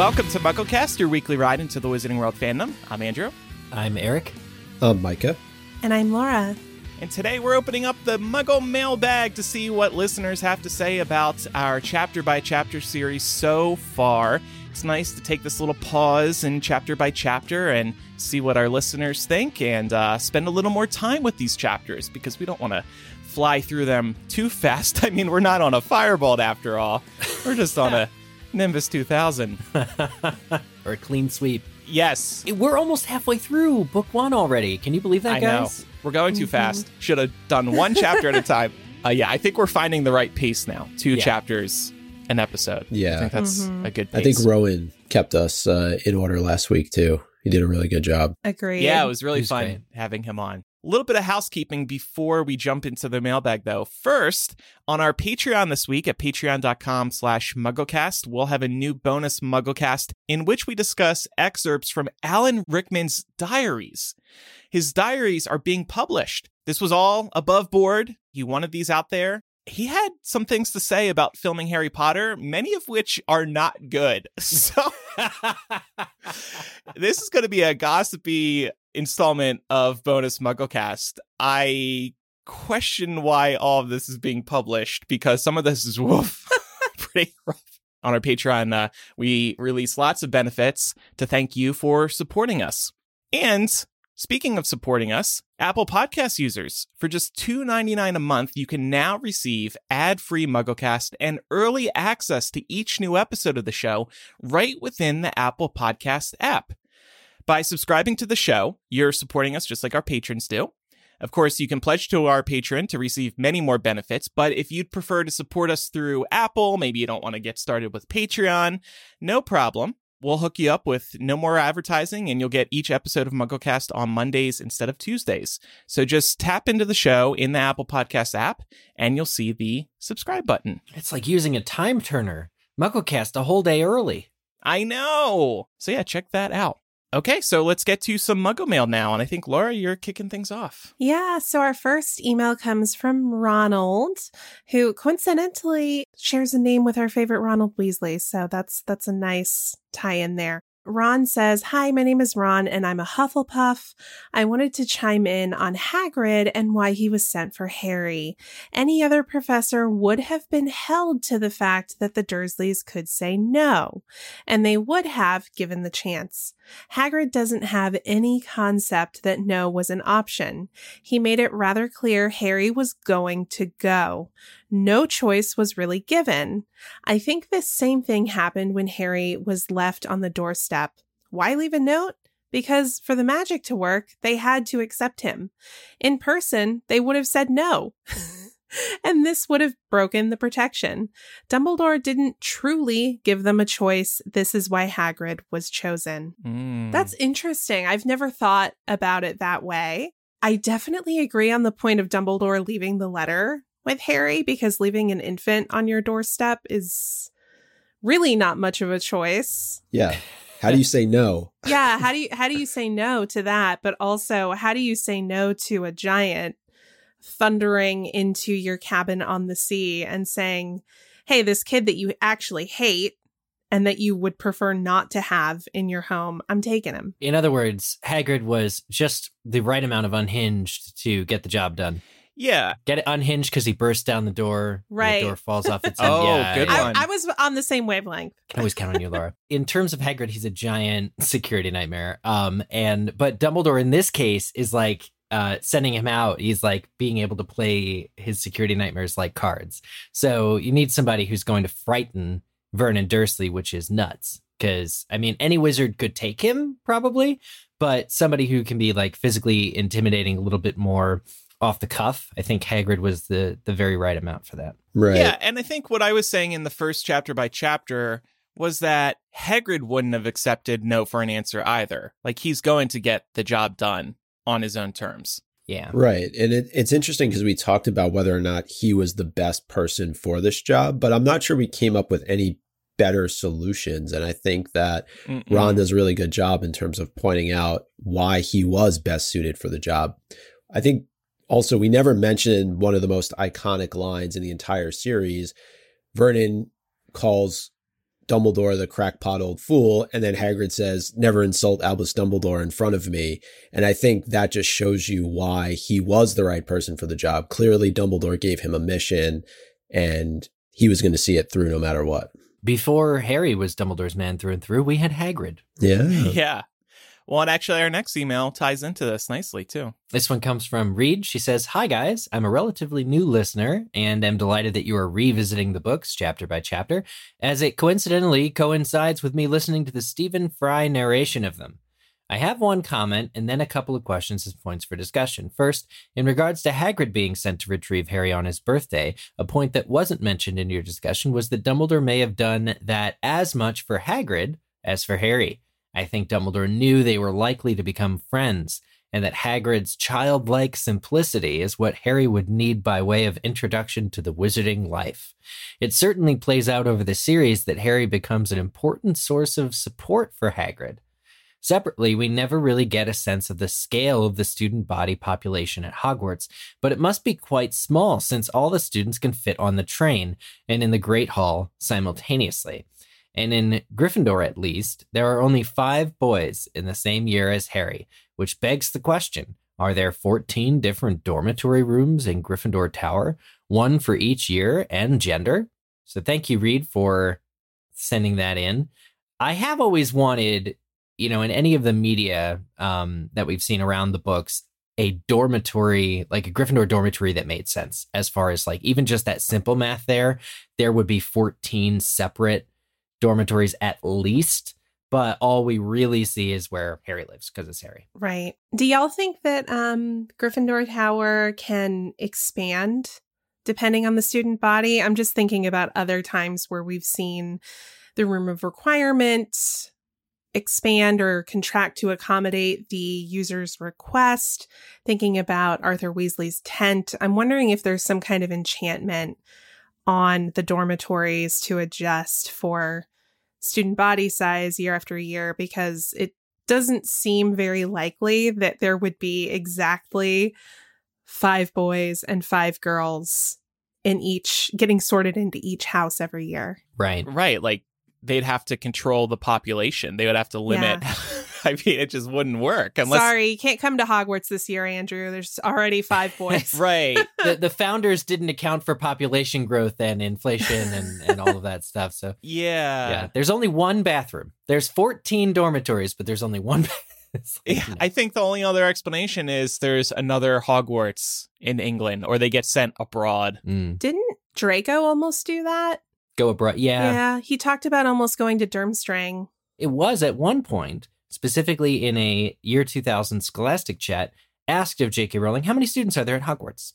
Welcome to MuggleCast, your weekly ride into the Wizarding World fandom. I'm Andrew. I'm Eric. I'm Micah. And I'm Laura. And today we're opening up the Muggle mailbag to see what listeners have to say about our chapter-by-chapter series so far. It's nice to take this little pause in chapter-by-chapter and see what our listeners think and spend a little more time with these chapters because we don't want to fly through them too fast. I mean, we're not on a Firebolt after all. We're just on a Nimbus 2000. Or a clean sweep. Yes. We're almost halfway through book one already. Can you believe that, guys? I know. We're going too fast. Should have done one chapter at a time. I think we're finding the right pace now. Two chapters an episode. Yeah. I think that's a good pace. I think Rowan kept us in order last week, too. He did a really good job. Agreed. Yeah, it was really fun having him on. A little bit of housekeeping before we jump into the mailbag, though. First, on our Patreon this week at patreon.com/MuggleCast, we'll have a new bonus MuggleCast in which we discuss excerpts from Alan Rickman's diaries. His diaries are being published. This was all above board. He wanted these out there. He had some things to say about filming Harry Potter, many of which are not good. So this is going to be a gossipy installment of bonus MuggleCast. I question why all of this is being published because some of this is pretty rough. On our Patreon, we release lots of benefits to thank you for supporting us. And speaking of supporting us, Apple Podcast users, for just $2.99 a month, you can now receive ad-free MuggleCast and early access to each new episode of the show right within the Apple Podcast app. By subscribing to the show, you're supporting us just like our patrons do. Of course, you can pledge to our Patreon to receive many more benefits, but if you'd prefer to support us through Apple, maybe you don't want to get started with Patreon, no problem. We'll hook you up with no more advertising, and you'll get each episode of MuggleCast on Mondays instead of Tuesdays. So just tap into the show in the Apple Podcast app, and you'll see the subscribe button. It's like using a time turner. MuggleCast a whole day early. I know! So yeah, check that out. Okay, so let's get to some Muggle Mail now. And I think, Laura, you're kicking things off. Yeah, so our first email comes from Ronald, who coincidentally shares a name with our favorite Ronald Weasley. So that's a nice tie-in there. Ron says, "Hi, my name is Ron, and I'm a Hufflepuff. I wanted to chime in on Hagrid and why he was sent for Harry. Any other professor would have been held to the fact that the Dursleys could say no, and they would have given the chance. Hagrid doesn't have any concept that no was an option. He made it rather clear Harry was going to go. No choice was really given. I think this same thing happened when Harry was left on the doorstep. Why leave a note? Because for the magic to work, they had to accept him. In person, they would have said no. And this would have broken the protection. Dumbledore didn't truly give them a choice. This is why Hagrid was chosen." That's interesting. I've never thought about it that way. I definitely agree on the point of Dumbledore leaving the letter with Harry, because leaving an infant on your doorstep is really not much of a choice. Yeah. How do you say no? Yeah. How do you say no to that? But also, how do you say no to a giant thundering into your cabin on the sea and saying, "Hey, this kid that you actually hate and that you would prefer not to have in your home, I'm taking him"? In other words, Hagrid was just the right amount of unhinged to get the job done. Yeah. Get it unhinged because he bursts down the door. Right. The door falls off its head. Good one. I was on the same wavelength. Can always count on you, Laura. In terms of Hagrid, he's a giant security nightmare. But Dumbledore in this case is like, sending him out, he's like being able to play his security nightmares like cards. So you need somebody who's going to frighten Vernon Dursley, which is nuts. Because, I mean, any wizard could take him probably, but somebody who can be like physically intimidating, a little bit more off the cuff. I think Hagrid was the very right amount for that. Right. Yeah, and I think what I was saying in the first chapter by chapter was that Hagrid wouldn't have accepted no for an answer either. Like, he's going to get the job done on his own terms. Yeah. Right. And it's interesting because we talked about whether or not he was the best person for this job, but I'm not sure we came up with any better solutions. And I think that Ron does a really good job in terms of pointing out why he was best suited for the job. I think also we never mentioned one of the most iconic lines in the entire series. Vernon calls Dumbledore, the crackpot old fool. And then Hagrid says, never insult Albus Dumbledore in front of me. And I think that just shows you why he was the right person for the job. Clearly, Dumbledore gave him a mission and he was going to see it through no matter what. Before Harry was Dumbledore's man through and through, we had Hagrid. Yeah. Yeah. Well, and actually, our next email ties into this nicely, too. This one comes from Reed. She says, hi, guys. I'm a relatively new listener, and I'm delighted that you are revisiting the books chapter by chapter, as it coincidentally coincides with me listening to the Stephen Fry narration of them. I have one comment and then a couple of questions and points for discussion. First, in regards to Hagrid being sent to retrieve Harry on his birthday, a point that wasn't mentioned in your discussion was that Dumbledore may have done that as much for Hagrid as for Harry. I think Dumbledore knew they were likely to become friends, and that Hagrid's childlike simplicity is what Harry would need by way of introduction to the wizarding life. It certainly plays out over the series that Harry becomes an important source of support for Hagrid. Separately, we never really get a sense of the scale of the student body population at Hogwarts, but it must be quite small since all the students can fit on the train and in the Great Hall simultaneously. And in Gryffindor, at least, there are only 5 boys in the same year as Harry, which begs the question, are there 14 different dormitory rooms in Gryffindor Tower, one for each year and gender? So thank you, Reed, for sending that in. I have always wanted, in any of the media that we've seen around the books, a dormitory, like a Gryffindor dormitory that made sense as far as like even just that simple math there would be 14 separate dormitories at least, but all we really see is where Harry lives because it's Harry. Right. Do y'all think that Gryffindor Tower can expand depending on the student body? I'm just thinking about other times where we've seen the Room of Requirement expand or contract to accommodate the user's request. Thinking about Arthur Weasley's tent. I'm wondering if there's some kind of enchantment on the dormitories to adjust for student body size year after year, because it doesn't seem very likely that there would be exactly 5 boys and 5 girls in each, getting sorted into each house every year. Right. Like they'd have to control the population. They would have to limit. Yeah. It just wouldn't work. Unless... Sorry, you can't come to Hogwarts this year, Andrew. There's already 5 boys. Right. The founders didn't account for population growth and inflation and all of that stuff. So yeah. There's only one bathroom. There's 14 dormitories, but there's only one bathroom. I think the only other explanation is there's another Hogwarts in England, or they get sent abroad. Mm. Didn't Draco almost do that? Go abroad, yeah. Yeah, he talked about almost going to Durmstrang. It was at one point. Specifically in a year 2000 Scholastic chat, asked of J.K. Rowling, how many students are there at Hogwarts?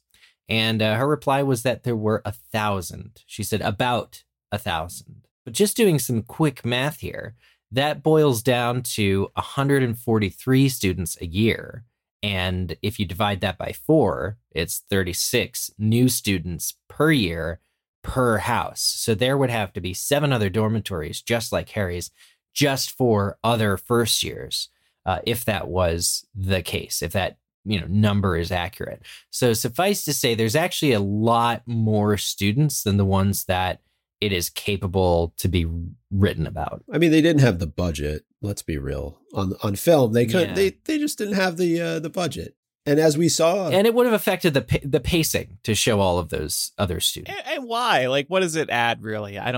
And her reply was that there were 1,000. She said about 1,000. But just doing some quick math here, that boils down to 143 students a year. And if you divide that by 4, it's 36 new students per year per house. So there would have to be 7 other dormitories, just like Harry's, just for other first years, if that was the case, if that number is accurate. So suffice to say, there's actually a lot more students than the ones that it is capable to be written about. I mean, they didn't have the budget. Let's be real. On film, they couldn't. Yeah. They just didn't have the budget. And as we saw, and it would have affected the pacing to show all of those other students. And why? Like, what does it add, really? I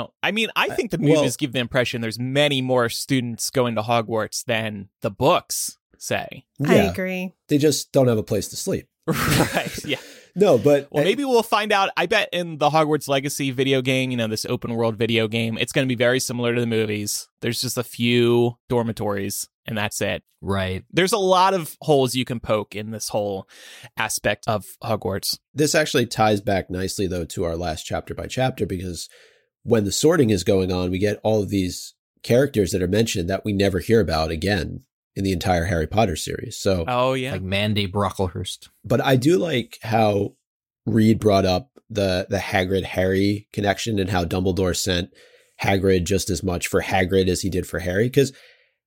think the movies give the impression there's many more students going to Hogwarts than the books say. Yeah. I agree. They just don't have a place to sleep. Right. Yeah. No, but maybe we'll find out. I bet in the Hogwarts Legacy video game, this open world video game, it's going to be very similar to the movies. There's just a few dormitories and that's it. Right. There's a lot of holes you can poke in this whole aspect of Hogwarts. This actually ties back nicely, though, to our last chapter by chapter, because when the sorting is going on, we get all of these characters that are mentioned that we never hear about again in the entire Harry Potter series. So, oh yeah, like Mandy Brocklehurst. But I do like how Reed brought up the Hagrid-Harry connection and how Dumbledore sent Hagrid just as much for Hagrid as he did for Harry, because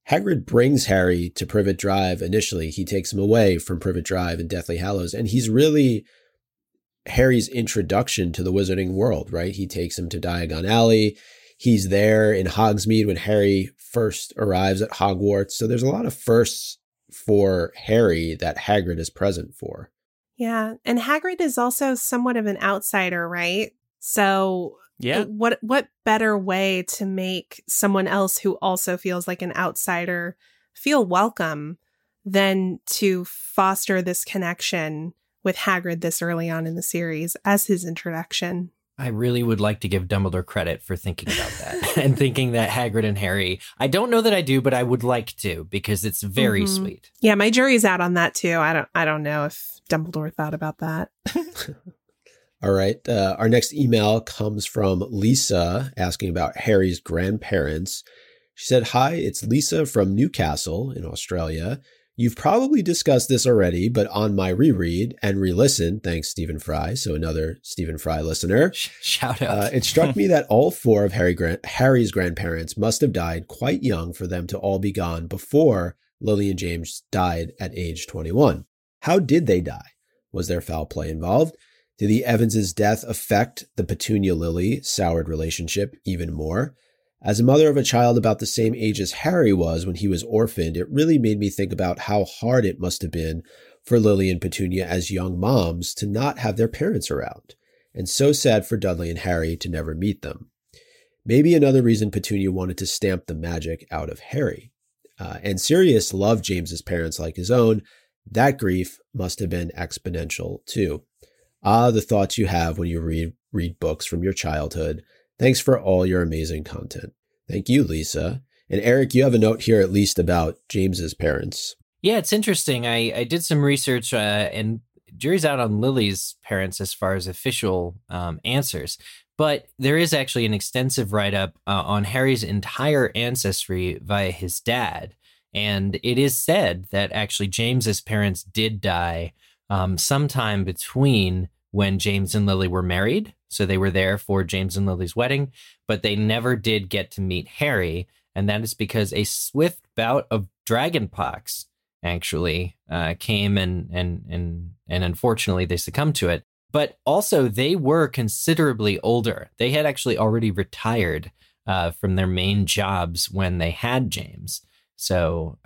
Hagrid brings Harry to Privet Drive initially. He takes him away from Privet Drive and Deathly Hallows, and he's really Harry's introduction to the Wizarding World, right? He takes him to Diagon Alley. He's there in Hogsmeade when Harry first arrives at Hogwarts. So there's a lot of firsts for Harry that Hagrid is present for. Yeah. And Hagrid is also somewhat of an outsider, right? So yeah, what better way to make someone else who also feels like an outsider feel welcome than to foster this connection with Hagrid this early on in the series as his introduction. I really would like to give Dumbledore credit for thinking about that and thinking that Hagrid and Harry, I don't know that I do, but I would like to, because it's very sweet. Yeah, my jury's out on that too. I don't know if Dumbledore thought about that. All right. Our next email comes from Lisa asking about Harry's grandparents. She said, "Hi, it's Lisa from Newcastle in Australia. You've probably discussed this already, but on my reread and re-listen, thanks Stephen Fry," so another Stephen Fry listener. Shout out. "It struck me that all four of Harry's grandparents must have died quite young for them to all be gone before Lily and James died at age 21. How did they die? Was there foul play involved? Did the Evanses' death affect the Petunia-Lily soured relationship even more? As a mother of a child about the same age as Harry was when he was orphaned, it really made me think about how hard it must have been for Lily and Petunia as young moms to not have their parents around, and so sad for Dudley and Harry to never meet them. Maybe another reason Petunia wanted to stamp the magic out of Harry. And Sirius loved James's parents like his own. That grief must have been exponential too. Ah, the thoughts you have when you read books from your childhood. Thanks for all your amazing content." Thank you, Lisa. And Eric, you have a note here at least about James's parents. Yeah, it's interesting. I did some research and jury's out on Lily's parents as far as official answers. But there is actually an extensive write-up on Harry's entire ancestry via his dad. And it is said that actually James's parents did die sometime between when James and Lily were married. So they were there for James and Lily's wedding, but they never did get to meet Harry. And that is because a swift bout of dragonpox actually came and unfortunately they succumbed to it. But also they were considerably older. They had actually already retired from their main jobs when they had James. So,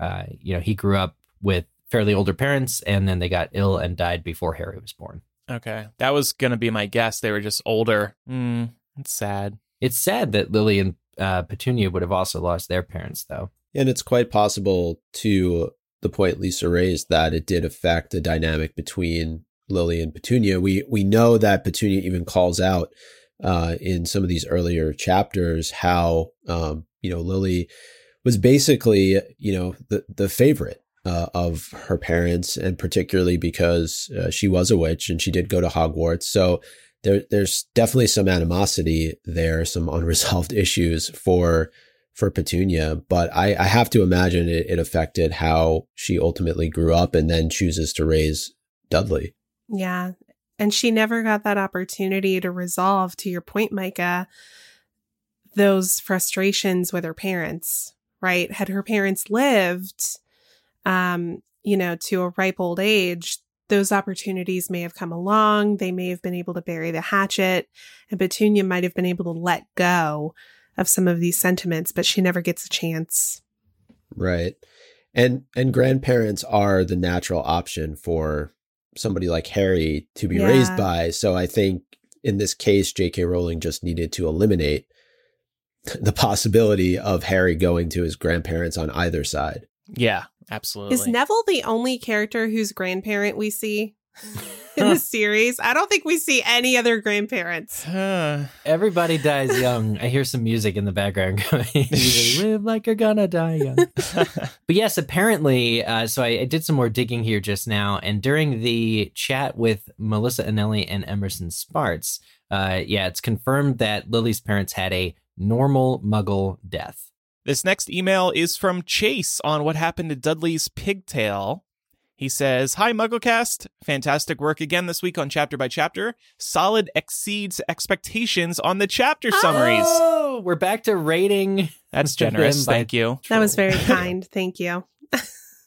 he grew up with fairly older parents and then they got ill and died before Harry was born. Okay, that was going to be my guess. They were just older. It's sad. It's sad that Lily and Petunia would have also lost their parents, though. And it's quite possible, to the point Lisa raised, that it did affect the dynamic between Lily and Petunia. We know that Petunia even calls out in some of these earlier chapters how, Lily was basically, the favorite of her parents, and particularly because she was a witch and she did go to Hogwarts. So there's definitely some animosity there, some unresolved issues for Petunia. But I have to imagine it affected how she ultimately grew up and then chooses to raise Dudley. Yeah. And she never got that opportunity to resolve, to your point, Micah, those frustrations with her parents, right? Had her parents lived to a ripe old age, those opportunities may have come along. They may have been able to bury the hatchet, and Petunia might have been able to let go of some of these sentiments, but she never gets a chance. Right. And grandparents are the natural option for somebody like Harry to be raised by. So I think in this case, J.K. Rowling just needed to eliminate the possibility of Harry going to his grandparents on either side. Yeah. Absolutely. Is Neville the only character whose grandparent we see in the series? I don't think we see any other grandparents. Everybody dies young. I hear some music in the background going, "Live like you're gonna die young." But yes, apparently, so I did some more digging here just now. And during the chat with Melissa Anelli and Emerson Sparts, it's confirmed that Lily's parents had a normal muggle death. This next email is from Chase on what happened to Dudley's pigtail. He says, "Hi, MuggleCast. Fantastic work again this week on Chapter by Chapter. Solid exceeds expectations on the chapter summaries." Oh, we're back to rating. That's generous. Thank you. That was very kind. Thank you.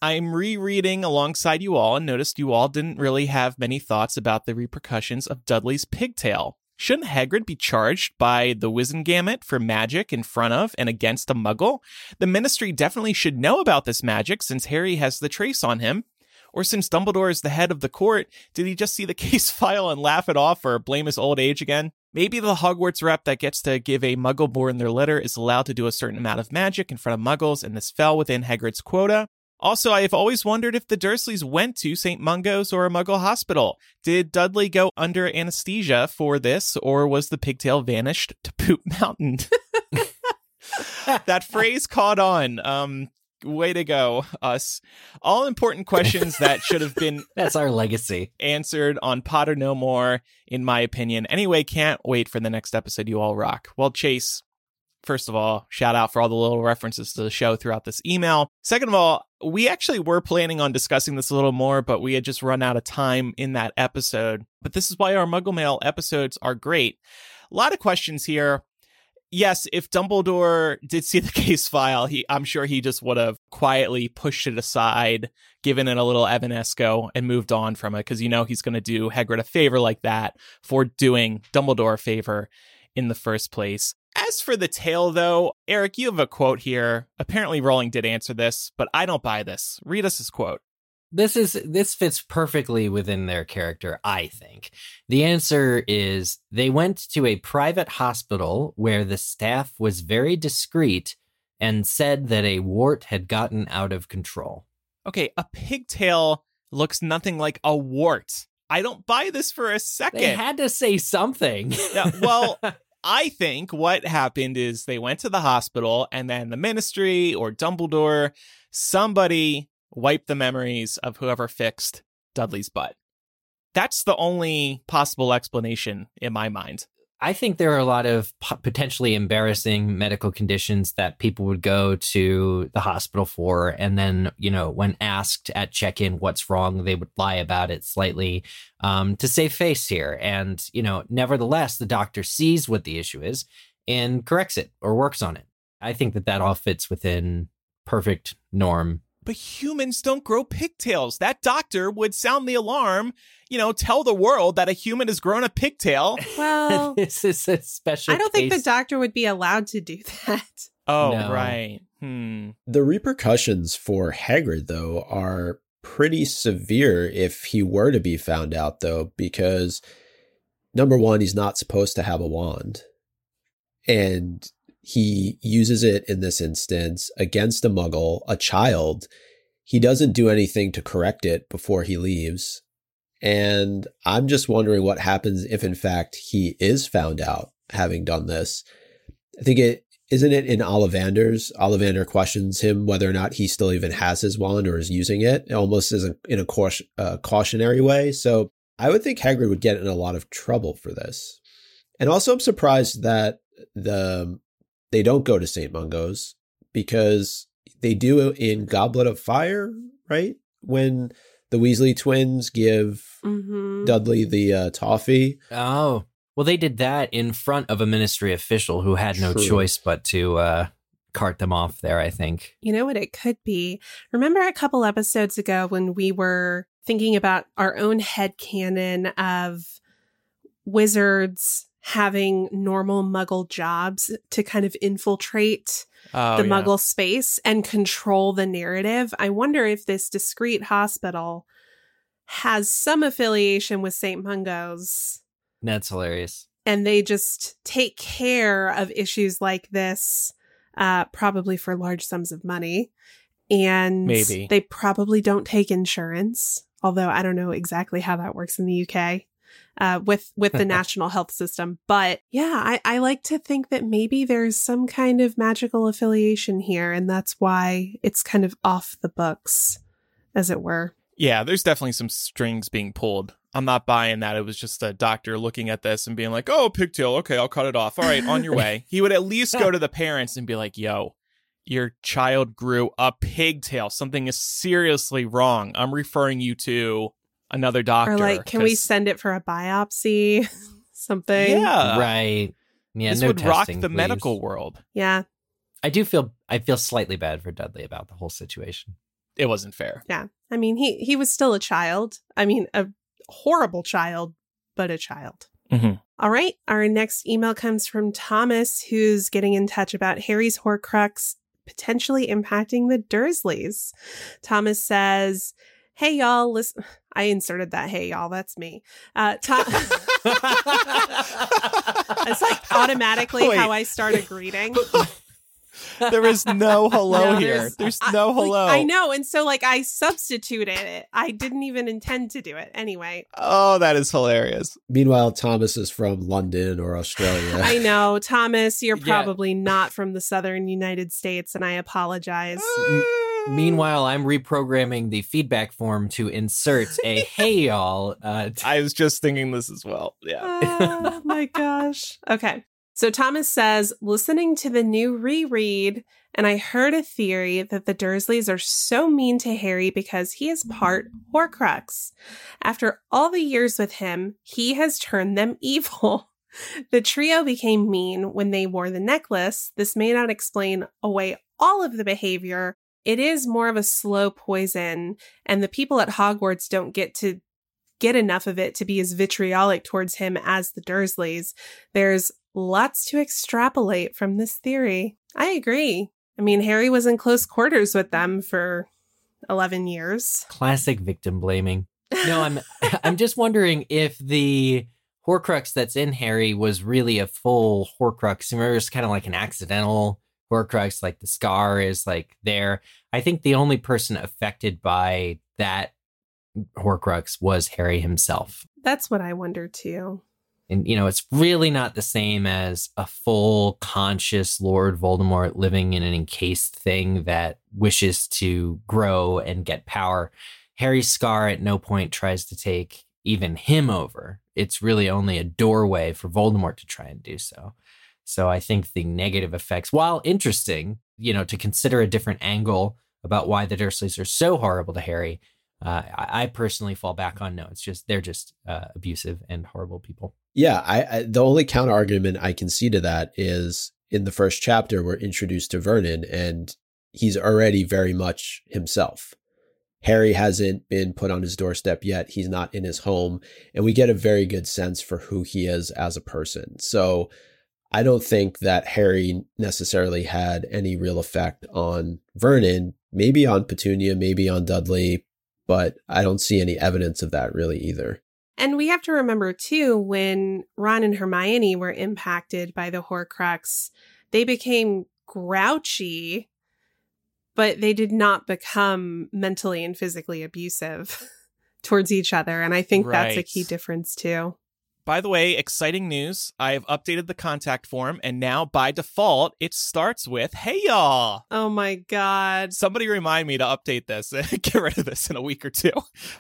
"I'm rereading alongside you all and noticed you all didn't really have many thoughts about the repercussions of Dudley's pigtail. Shouldn't Hagrid be charged by the Wizengamot for magic in front of and against a muggle? The Ministry definitely should know about this magic since Harry has the trace on him. Or since Dumbledore is the head of the court, did he just see the case file and laugh it off or blame his old age again? Maybe the Hogwarts rep that gets to give a Muggle-born their letter is allowed to do a certain amount of magic in front of Muggles, and this fell within Hagrid's quota. Also, I have always wondered if the Dursleys went to St. Mungo's or a Muggle hospital. Did Dudley go under anesthesia for this, or was the pigtail vanished to Poop Mountain? That phrase caught on. Way to go, us. All important questions that should have been that's our legacy answered on Potter No More, in my opinion. Anyway, can't wait for the next episode. You all rock. Well, Chase, first of all, shout out for all the little references to the show throughout this email. Second of all, we actually were planning on discussing this a little more, but we had just run out of time in that episode. But this is why our Muggle Mail episodes are great. A lot of questions here. Yes, if Dumbledore did see the case file, I'm sure he just would have quietly pushed it aside, given it a little Evanesco, and moved on from it, because you know he's going to do Hagrid a favor like that for doing Dumbledore a favor in the first place. As for the tale, though, Eric, you have a quote here. Apparently Rowling did answer this, but I don't buy this. Read us his quote. This fits perfectly within their character, I think. The answer is, they went to a private hospital where the staff was very discreet and said that a wart had gotten out of control. Okay, a pigtail looks nothing like a wart. I don't buy this for a second. They had to say something. Yeah, well, I think what happened is they went to the hospital and then the Ministry or Dumbledore, somebody wipe the memories of whoever fixed Dudley's butt. That's the only possible explanation in my mind. I think there are a lot of potentially embarrassing medical conditions that people would go to the hospital for. And then, you know, when asked at check-in what's wrong, they would lie about it slightly to save face here. And, you know, nevertheless, the doctor sees what the issue is and corrects it or works on it. I think that all fits within perfect norm. But humans don't grow pigtails. That doctor would sound the alarm, you know, tell the world that a human has grown a pigtail. Well, this is a special I don't case. Think the doctor would be allowed to do that. Oh, no. Right. The repercussions for Hagrid, though, are pretty severe if he were to be found out, though, because number one, he's not supposed to have a wand. And he uses it in this instance against a muggle, a child. He doesn't do anything to correct it before he leaves. And I'm just wondering what happens if, in fact, he is found out having done this. I think isn't it in Ollivander's? Ollivander questions him whether or not he still even has his wand or is using it, almost as in a cautionary way. So I would think Hagrid would get in a lot of trouble for this. And also I'm surprised that they don't go to St. Mungo's, because they do in Goblet of Fire, right? When the Weasley twins give Dudley the toffee. Oh, well, they did that in front of a Ministry official who had no choice but to cart them off there, I think. You know what it could be? Remember a couple episodes ago when we were thinking about our own headcanon of wizards having normal muggle jobs to kind of infiltrate the muggle space and control the narrative? I wonder if this discreet hospital has some affiliation with St. Mungo's. That's hilarious. And they just take care of issues like this, probably for large sums of money. And maybe they probably don't take insurance, although I don't know exactly how that works in the UK. With the national health system. But yeah, I like to think that maybe there's some kind of magical affiliation here, and that's why it's kind of off the books, as it were. Yeah, there's definitely some strings being pulled. I'm not buying that. It was just a doctor looking at this and being like, oh, pigtail. Okay, I'll cut it off. All right, on your way. He would at least go to the parents and be like, yo, your child grew a pigtail. Something is seriously wrong. I'm referring you to another doctor. Or like, can we send it for a biopsy? Something. Yeah. Right. Yeah. This would rock the medical world. Yeah. I feel slightly bad for Dudley about the whole situation. It wasn't fair. Yeah. I mean, he was still a child. I mean, a horrible child, but a child. Mm-hmm. All right. Our next email comes from Thomas, who's getting in touch about Harry's Horcrux potentially impacting the Dursleys. Thomas says, hey, y'all, listen. I inserted that. Hey, y'all, that's me. It's like automatically how I start a greeting. There is no hello here. There's no hello. Like, I know. And so like I substituted it. I didn't even intend to do it anyway. Oh, that is hilarious. Meanwhile, Thomas is from London or Australia. I know. Thomas, you're probably not from the southern United States, and I apologize. Meanwhile, I'm reprogramming the feedback form to insert a hey y'all. I was just thinking this as well. Yeah. Oh my gosh. Okay. So Thomas says, listening to the new reread, and I heard a theory that the Dursleys are so mean to Harry because he is part Horcrux. After all the years with him, he has turned them evil. The trio became mean when they wore the necklace. This may not explain away all of the behavior. It is more of a slow poison, and the people at Hogwarts don't get to get enough of it to be as vitriolic towards him as the Dursleys. There's lots to extrapolate from this theory. I agree. I mean, Harry was in close quarters with them for 11 years. Classic victim blaming. No, I'm just wondering if the Horcrux that's in Harry was really a full Horcrux. Remember, it's kind of like an accidental Horcrux, like the scar is like there. I think the only person affected by that Horcrux was Harry himself. That's what I wonder too. And, you know, it's really not the same as a full conscious Lord Voldemort living in an encased thing that wishes to grow and get power. Harry's scar at no point tries to take even him over. It's really only a doorway for Voldemort to try and do so. So I think the negative effects, while interesting, you know, to consider a different angle about why the Dursleys are so horrible to Harry, I personally fall back on no. It's just they're just abusive and horrible people. Yeah, I the only counter argument I can see to that is in the first chapter we're introduced to Vernon, and he's already very much himself. Harry hasn't been put on his doorstep yet. He's not in his home, and we get a very good sense for who he is as a person. So I don't think that Harry necessarily had any real effect on Vernon, maybe on Petunia, maybe on Dudley, but I don't see any evidence of that really either. And we have to remember, too, when Ron and Hermione were impacted by the Horcrux, they became grouchy, but they did not become mentally and physically abusive towards each other. And I think that's a key difference, too. By the way, exciting news. I have updated the contact form, and now by default, it starts with, hey, y'all. Oh, my God. Somebody remind me to update this and get rid of this in a week or two.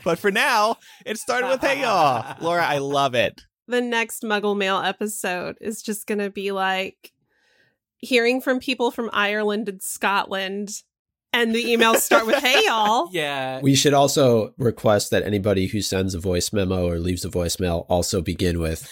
But for now, it started with, hey, y'all. Laura, I love it. The next Muggle Mail episode is just going to be like hearing from people from Ireland and Scotland. And the emails start with, hey, y'all. Yeah. We should also request that anybody who sends a voice memo or leaves a voicemail also begin with,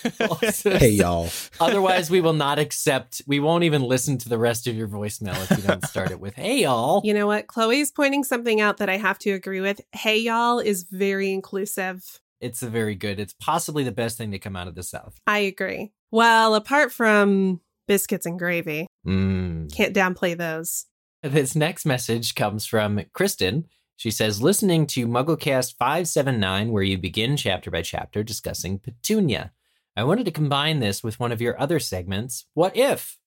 hey, y'all. Otherwise, we will not accept. We won't even listen to the rest of your voicemail if you don't start it with, hey, y'all. You know what? Chloe's pointing something out that I have to agree with. Hey, y'all is very inclusive. It's a very good. It's possibly the best thing to come out of the South. I agree. Well, apart from biscuits and gravy, can't downplay those. This next message comes from Kristen. She says, listening to MuggleCast 579, where you begin chapter by chapter discussing Petunia. I wanted to combine this with one of your other segments, What If?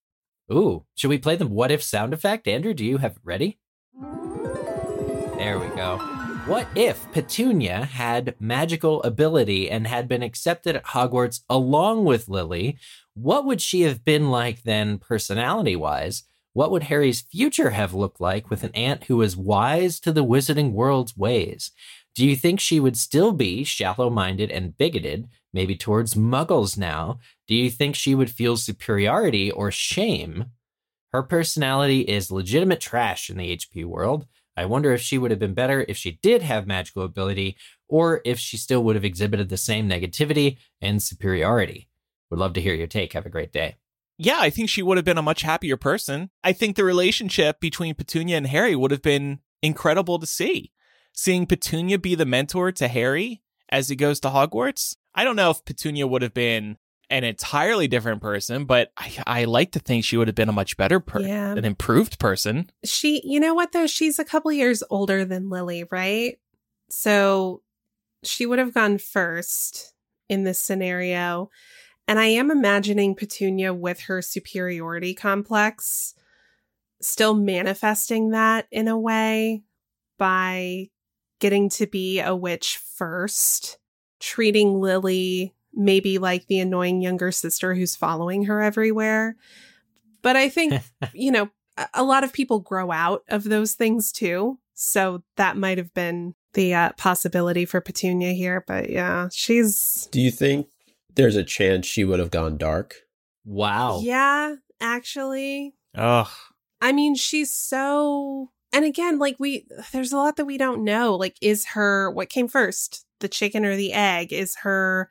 Ooh, should we play the What If sound effect? Andrew, do you have it ready? There we go. What if Petunia had magical ability and had been accepted at Hogwarts along with Lily? What would she have been like then, personality-wise? What would Harry's future have looked like with an aunt who is wise to the wizarding world's ways? Do you think she would still be shallow-minded and bigoted, maybe towards muggles now? Do you think she would feel superiority or shame? Her personality is legitimate trash in the HP world. I wonder if she would have been better if she did have magical ability, or if she still would have exhibited the same negativity and superiority. Would love to hear your take. Have a great day. Yeah, I think she would have been a much happier person. I think the relationship between Petunia and Harry would have been incredible to see. Seeing Petunia be the mentor to Harry as he goes to Hogwarts. I don't know if Petunia would have been an entirely different person, but I like to think she would have been a much better person, an improved person. She, you know what, though? She's a couple years older than Lily, right? So she would have gone first in this scenario. And I am imagining Petunia with her superiority complex still manifesting that in a way by getting to be a witch first, treating Lily maybe like the annoying younger sister who's following her everywhere. But I think, you know, a lot of people grow out of those things too. So that might have been the possibility for Petunia here. But yeah, she's... Do you think there's a chance she would have gone dark? Wow. Yeah, actually. Ugh. I mean, she's so... And again, like there's a lot that we don't know. Like, is her... What came first? The chicken or the egg? Is her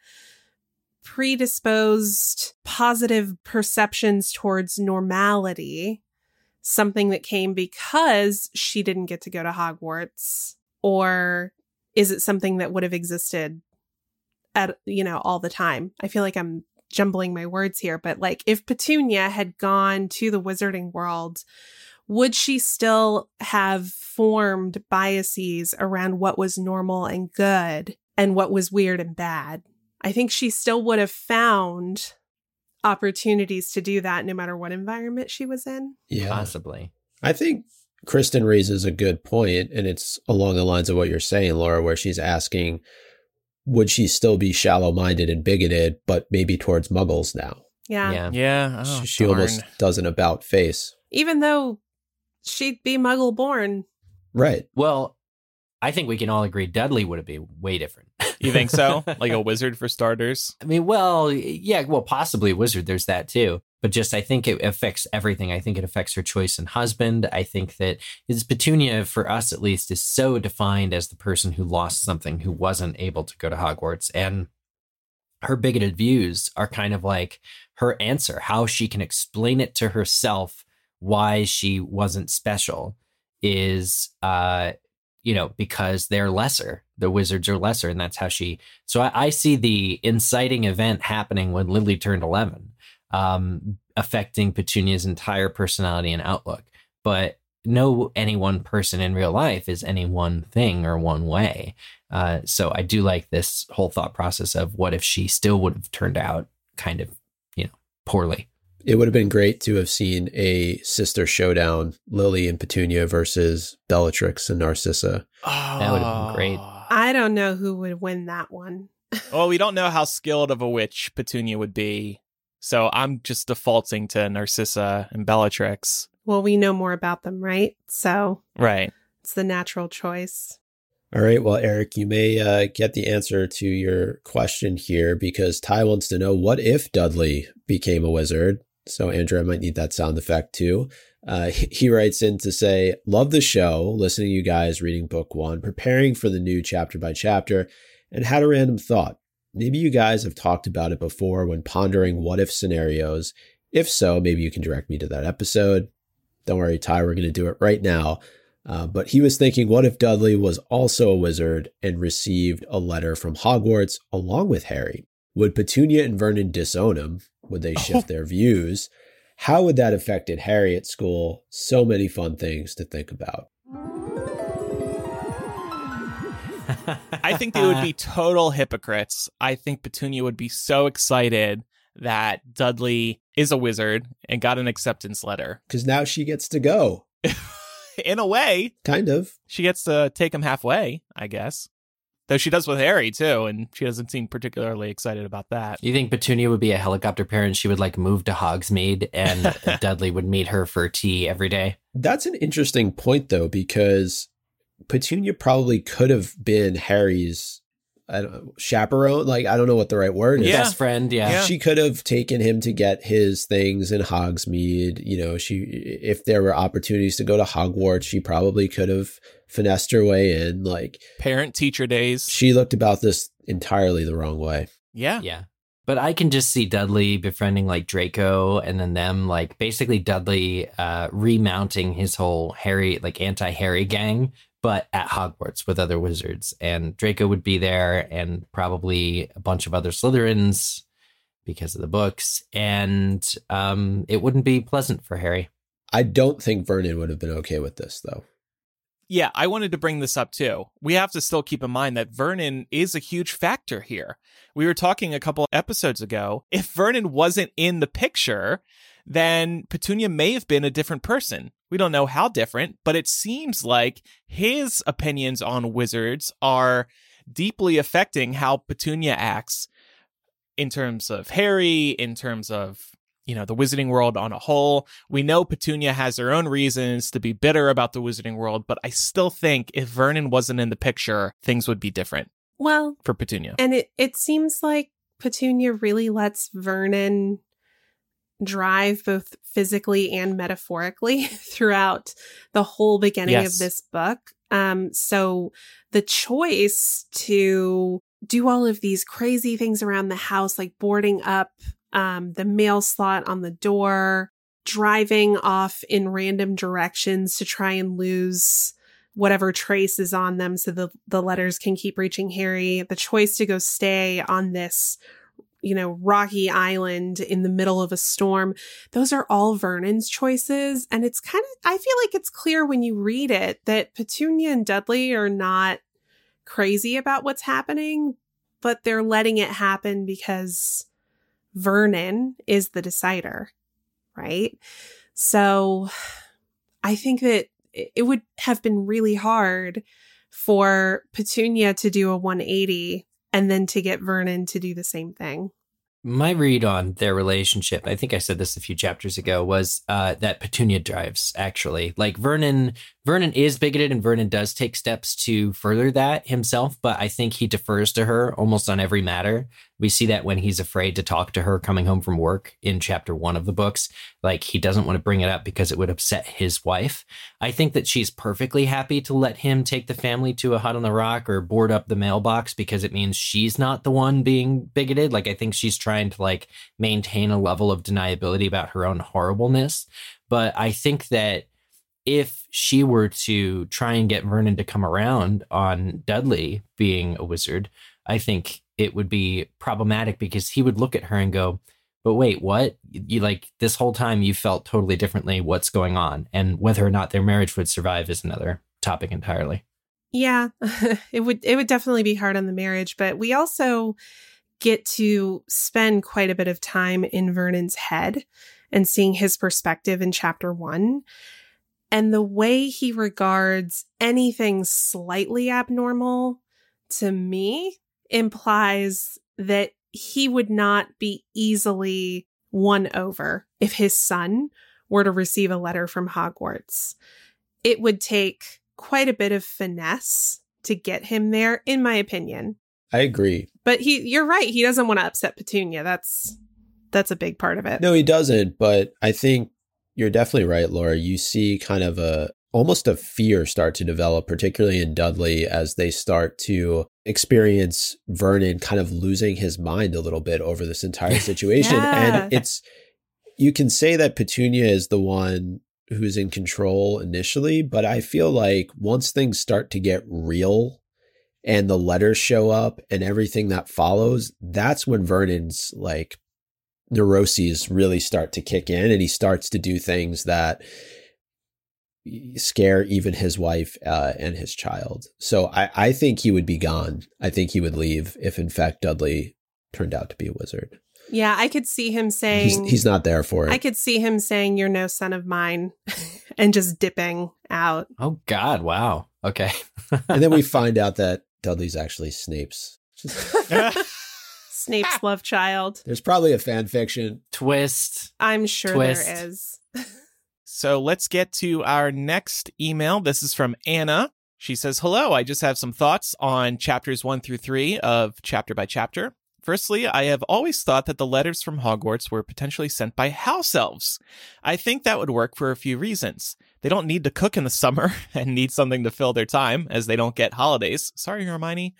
predisposed positive perceptions towards normality something that came because she didn't get to go to Hogwarts? Or is it something that would have existed at, you know, all the time? I feel like I'm jumbling my words here, but like if Petunia had gone to the Wizarding World, would she still have formed biases around what was normal and good and what was weird and bad? I think she still would have found opportunities to do that no matter what environment she was in. Yeah, possibly. I think Kristen raises a good point, and it's along the lines of what you're saying, Laura, where she's asking, would she still be shallow-minded and bigoted, but maybe towards Muggles now? Yeah. Oh, she almost does an about face. Even though she'd be Muggle-born. Right. Well, I think we can all agree Dudley would be way different. You think so? Like a wizard for starters? I mean, well, yeah, well, possibly a wizard. There's that too. But just, I think it affects everything. I think it affects her choice in husband. I think that it's Petunia, for us at least, is so defined as the person who lost something, who wasn't able to go to Hogwarts. And her bigoted views are kind of like her answer, how she can explain it to herself why she wasn't special is, you know, because they're lesser. The wizards are lesser, and that's how she... So I see the inciting event happening when Lily turned 11, affecting Petunia's entire personality and outlook. But no any one person in real life is any one thing or one way. So I do like this whole thought process of what if she still would have turned out kind of, you know, poorly. It would have been great to have seen a sister showdown, Lily and Petunia versus Bellatrix and Narcissa. Oh, that would have been great. I don't know who would win that one. Well, we don't know how skilled of a witch Petunia would be, so I'm just defaulting to Narcissa and Bellatrix. Well, we know more about them, right? So right, it's the natural choice. All right. Well, Eric, you may get the answer to your question here because Ty wants to know, what if Dudley became a wizard? So, Andrew, I might need that sound effect too. He writes in to say, love the show, listening to you guys, reading book one, preparing for the new chapter by chapter, and had a random thought. Maybe you guys have talked about it before when pondering what if scenarios. If so, maybe you can direct me to that episode. Don't worry, Ty, we're going to do it right now. But he was thinking, what if Dudley was also a wizard and received a letter from Hogwarts along with Harry? Would Petunia and Vernon disown him? Would they shift their views? How would that affected Harry at school? So many fun things to think about. I think they would be total hypocrites. I think Petunia would be so excited that Dudley is a wizard and got an acceptance letter. Because now she gets to go. In a way. Kind of. She gets to take him halfway, I guess. Though she does with Harry, too, and she doesn't seem particularly excited about that. You think Petunia would be a helicopter parent? She would, like, move to Hogsmeade, and Dudley would meet her for tea every day? That's an interesting point, though, because Petunia probably could have been Harry's chaperone. Like, I don't know what the right word is. Yeah. Best friend, yeah. She could have taken him to get his things in Hogsmeade. You know, if there were opportunities to go to Hogwarts, she probably could have finessed her way in. Like parent-teacher days. She looked about this entirely the wrong way. Yeah. Yeah. But I can just see Dudley befriending, like, Draco, and then them, like, basically Dudley remounting his whole Harry, like, anti-Harry gang, but at Hogwarts with other wizards. And Draco would be there and probably a bunch of other Slytherins because of the books, and it wouldn't be pleasant for Harry. I don't think Vernon would have been okay with this, though. Yeah, I wanted to bring this up, too. We have to still keep in mind that Vernon is a huge factor here. We were talking a couple episodes ago. If Vernon wasn't in the picture, then Petunia may have been a different person. We don't know how different, but it seems like his opinions on wizards are deeply affecting how Petunia acts in terms of Harry, in terms of, you know, the Wizarding World on a whole. We know Petunia has her own reasons to be bitter about the Wizarding World, but I still think if Vernon wasn't in the picture, things would be different. Well, for Petunia. And it seems like Petunia really lets Vernon drive both physically and metaphorically throughout the whole beginning of this book. So the choice to do all of these crazy things around the house, like boarding up the mail slot on the door, driving off in random directions to try and lose whatever trace is on them so the letters can keep reaching Harry, the choice to go stay on this, you know, rocky island in the middle of a storm. Those are all Vernon's choices. And it's kind of, I feel like it's clear when you read it that Petunia and Dudley are not crazy about what's happening, but they're letting it happen because Vernon is the decider, right? So I think that it would have been really hard for Petunia to do a 180 and then to get Vernon to do the same thing. My read on their relationship, I think I said this a few chapters ago, was that Petunia drives, actually. Like, Vernon is bigoted, and Vernon does take steps to further that himself, but I think he defers to her almost on every matter. We see that when he's afraid to talk to her coming home from work in chapter 1 of the books. Like, he doesn't want to bring it up because it would upset his wife. I think that she's perfectly happy to let him take the family to a hut on the rock or board up the mailbox because it means she's not the one being bigoted. Like, I think she's trying to, like, maintain a level of deniability about her own horribleness. But I think that if she were to try and get Vernon to come around on Dudley being a wizard, I think it would be problematic because he would look at her and go, but wait, what? You, like, this whole time you felt totally differently. What's going on? And whether or not their marriage would survive is another topic entirely. Yeah, it would definitely be hard on the marriage. But we also get to spend quite a bit of time in Vernon's head and seeing his perspective in chapter 1. And the way he regards anything slightly abnormal, to me, implies that he would not be easily won over if his son were to receive a letter from Hogwarts. It would take quite a bit of finesse to get him there, in my opinion. I agree. But you're right. He doesn't want to upset Petunia. That's a big part of it. No, he doesn't. But I think you're definitely right, Laura. You see kind of almost a fear start to develop, particularly in Dudley, as they start to experience Vernon kind of losing his mind a little bit over this entire situation. Yeah. And you can say that Petunia is the one who's in control initially, but I feel like once things start to get real and the letters show up and everything that follows, that's when Vernon's, like, neuroses really start to kick in, and he starts to do things that scare even his wife and his child. So I think he would be gone. I think he would leave if, in fact, Dudley turned out to be a wizard. Yeah, I could see him saying... He's not there for it. I could see him saying, "You're no son of mine," and just dipping out. Oh, God. Wow. Okay. And then we find out that Dudley's actually Snape's. Snape's love child. There's probably a fan fiction twist. I'm sure there is. So let's get to our next email. This is from Anna. She says, "Hello, I just have some thoughts on chapters 1 through 3 of Chapter by Chapter. Firstly, I have always thought that the letters from Hogwarts were potentially sent by house elves. I think that would work for a few reasons. They don't need to cook in the summer and need something to fill their time, as they don't get holidays. Sorry, Hermione.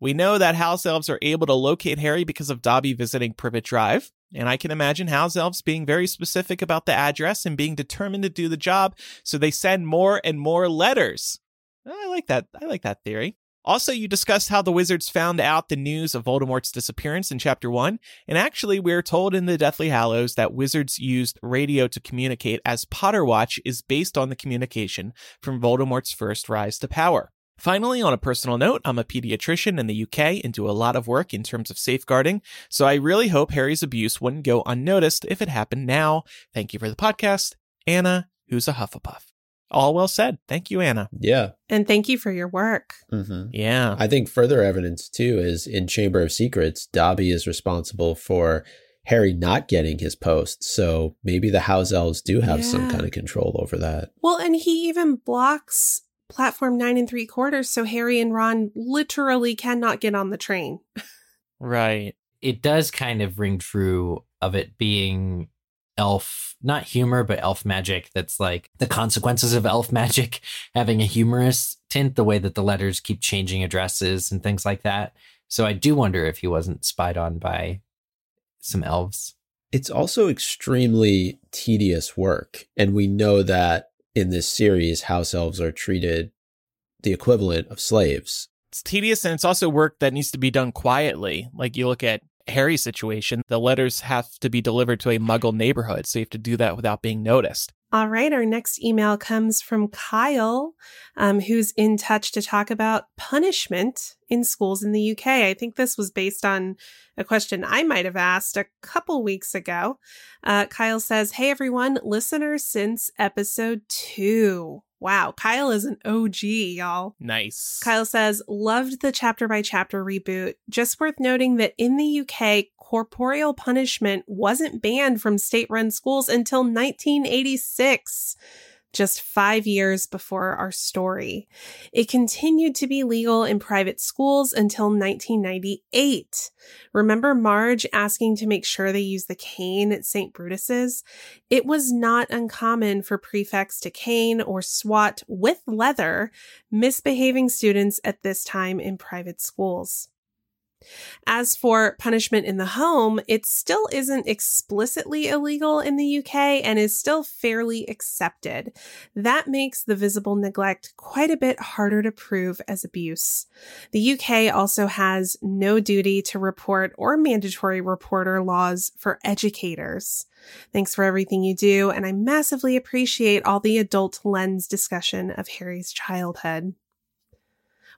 We know that house elves are able to locate Harry because of Dobby visiting Privet Drive. And I can imagine house elves being very specific about the address and being determined to do the job, so they send more and more letters." I like that theory. Also, you discussed how the wizards found out the news of Voldemort's disappearance in Chapter 1, and actually we are told in the Deathly Hallows that wizards used radio to communicate, as Potterwatch is based on the communication from Voldemort's first rise to power. Finally, on a personal note, I'm a pediatrician in the UK and do a lot of work in terms of safeguarding, so I really hope Harry's abuse wouldn't go unnoticed if it happened now. Thank you for the podcast, Anna, who's a Hufflepuff. All well said. Thank you, Anna. Yeah. And thank you for your work. Mm-hmm. Yeah. I think further evidence, too, is in Chamber of Secrets, Dobby is responsible for Harry not getting his post. So maybe the house elves do have some kind of control over that. Well, and he even blocks platform 9 3/4. So Harry and Ron literally cannot get on the train. Right. It does kind of ring true of it being elf, not humor, but elf magic. That's like the consequences of elf magic having a humorous tint, the way that the letters keep changing addresses and things like that. So I do wonder if he wasn't spied on by some elves. It's also extremely tedious work. And we know that in this series, house elves are treated the equivalent of slaves. It's tedious, and it's also work that needs to be done quietly. Like, you look at Harry's situation, the letters have to be delivered to a Muggle neighborhood, so you have to do that without being noticed. All right, our next email comes from Kyle, who's in touch to talk about punishment in schools in the UK. I think this was based on a question I might have asked a couple weeks ago. Kyle says, "Hey everyone, listener since episode 2." Wow, Kyle is an OG, y'all. Nice. Kyle says, "Loved the chapter by chapter reboot. Just worth noting that in the UK, corporeal punishment wasn't banned from state-run schools until 1986, just 5 years before our story. It continued to be legal in private schools until 1998. Remember Marge asking to make sure they use the cane at St. Brutus's? It was not uncommon for prefects to cane or swat with leather misbehaving students at this time in private schools. As for punishment in the home, it still isn't explicitly illegal in the UK and is still fairly accepted. That makes the visible neglect quite a bit harder to prove as abuse. The UK also has no duty to report or mandatory reporter laws for educators. Thanks for everything you do, and I massively appreciate all the adult lens discussion of Harry's childhood."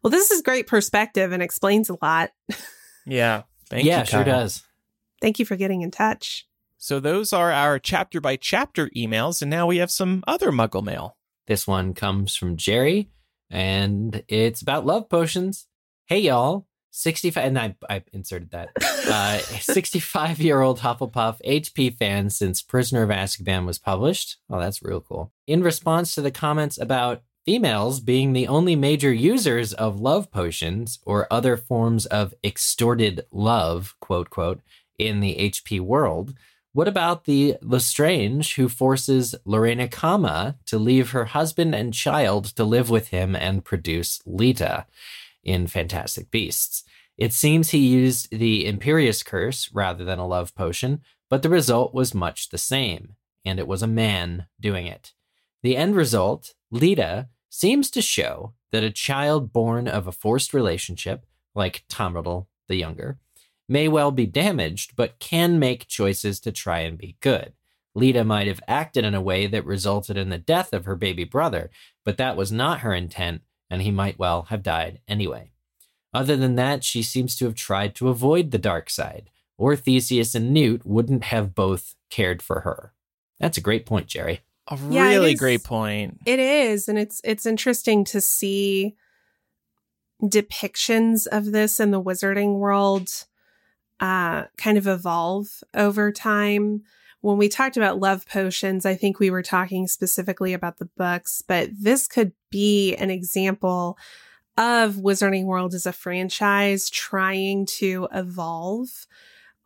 Well, this is great perspective and explains a lot. Yeah. Thank you, Kyle. Sure does. Thank you for getting in touch. So those are our chapter by chapter emails. And now we have some other Muggle mail. This one comes from Jerry, and it's about love potions. "Hey, y'all. 65, and I inserted that. 65-year-old Hufflepuff HP fan since Prisoner of Azkaban was published." Oh, that's real cool. "In response to the comments about females being the only major users of love potions or other forms of extorted love, quote, quote, in the HP world, what about the Lestrange who forces Lorena Kama to leave her husband and child to live with him and produce Lita in Fantastic Beasts? It seems he used the Imperious Curse rather than a love potion, but the result was much the same, and it was a man doing it. The end result, Lita, seems to show that a child born of a forced relationship, like Tom Riddle the Younger, may well be damaged, but can make choices to try and be good. Lita might have acted in a way that resulted in the death of her baby brother, but that was not her intent, and he might well have died anyway. Other than that, she seems to have tried to avoid the dark side, or Theseus and Newt wouldn't have both cared for her." That's a great point, Jerry. A really great point. It is. And it's interesting to see depictions of this in the Wizarding World kind of evolve over time. When we talked about love potions, I think we were talking specifically about the books, but this could be an example of Wizarding World as a franchise trying to evolve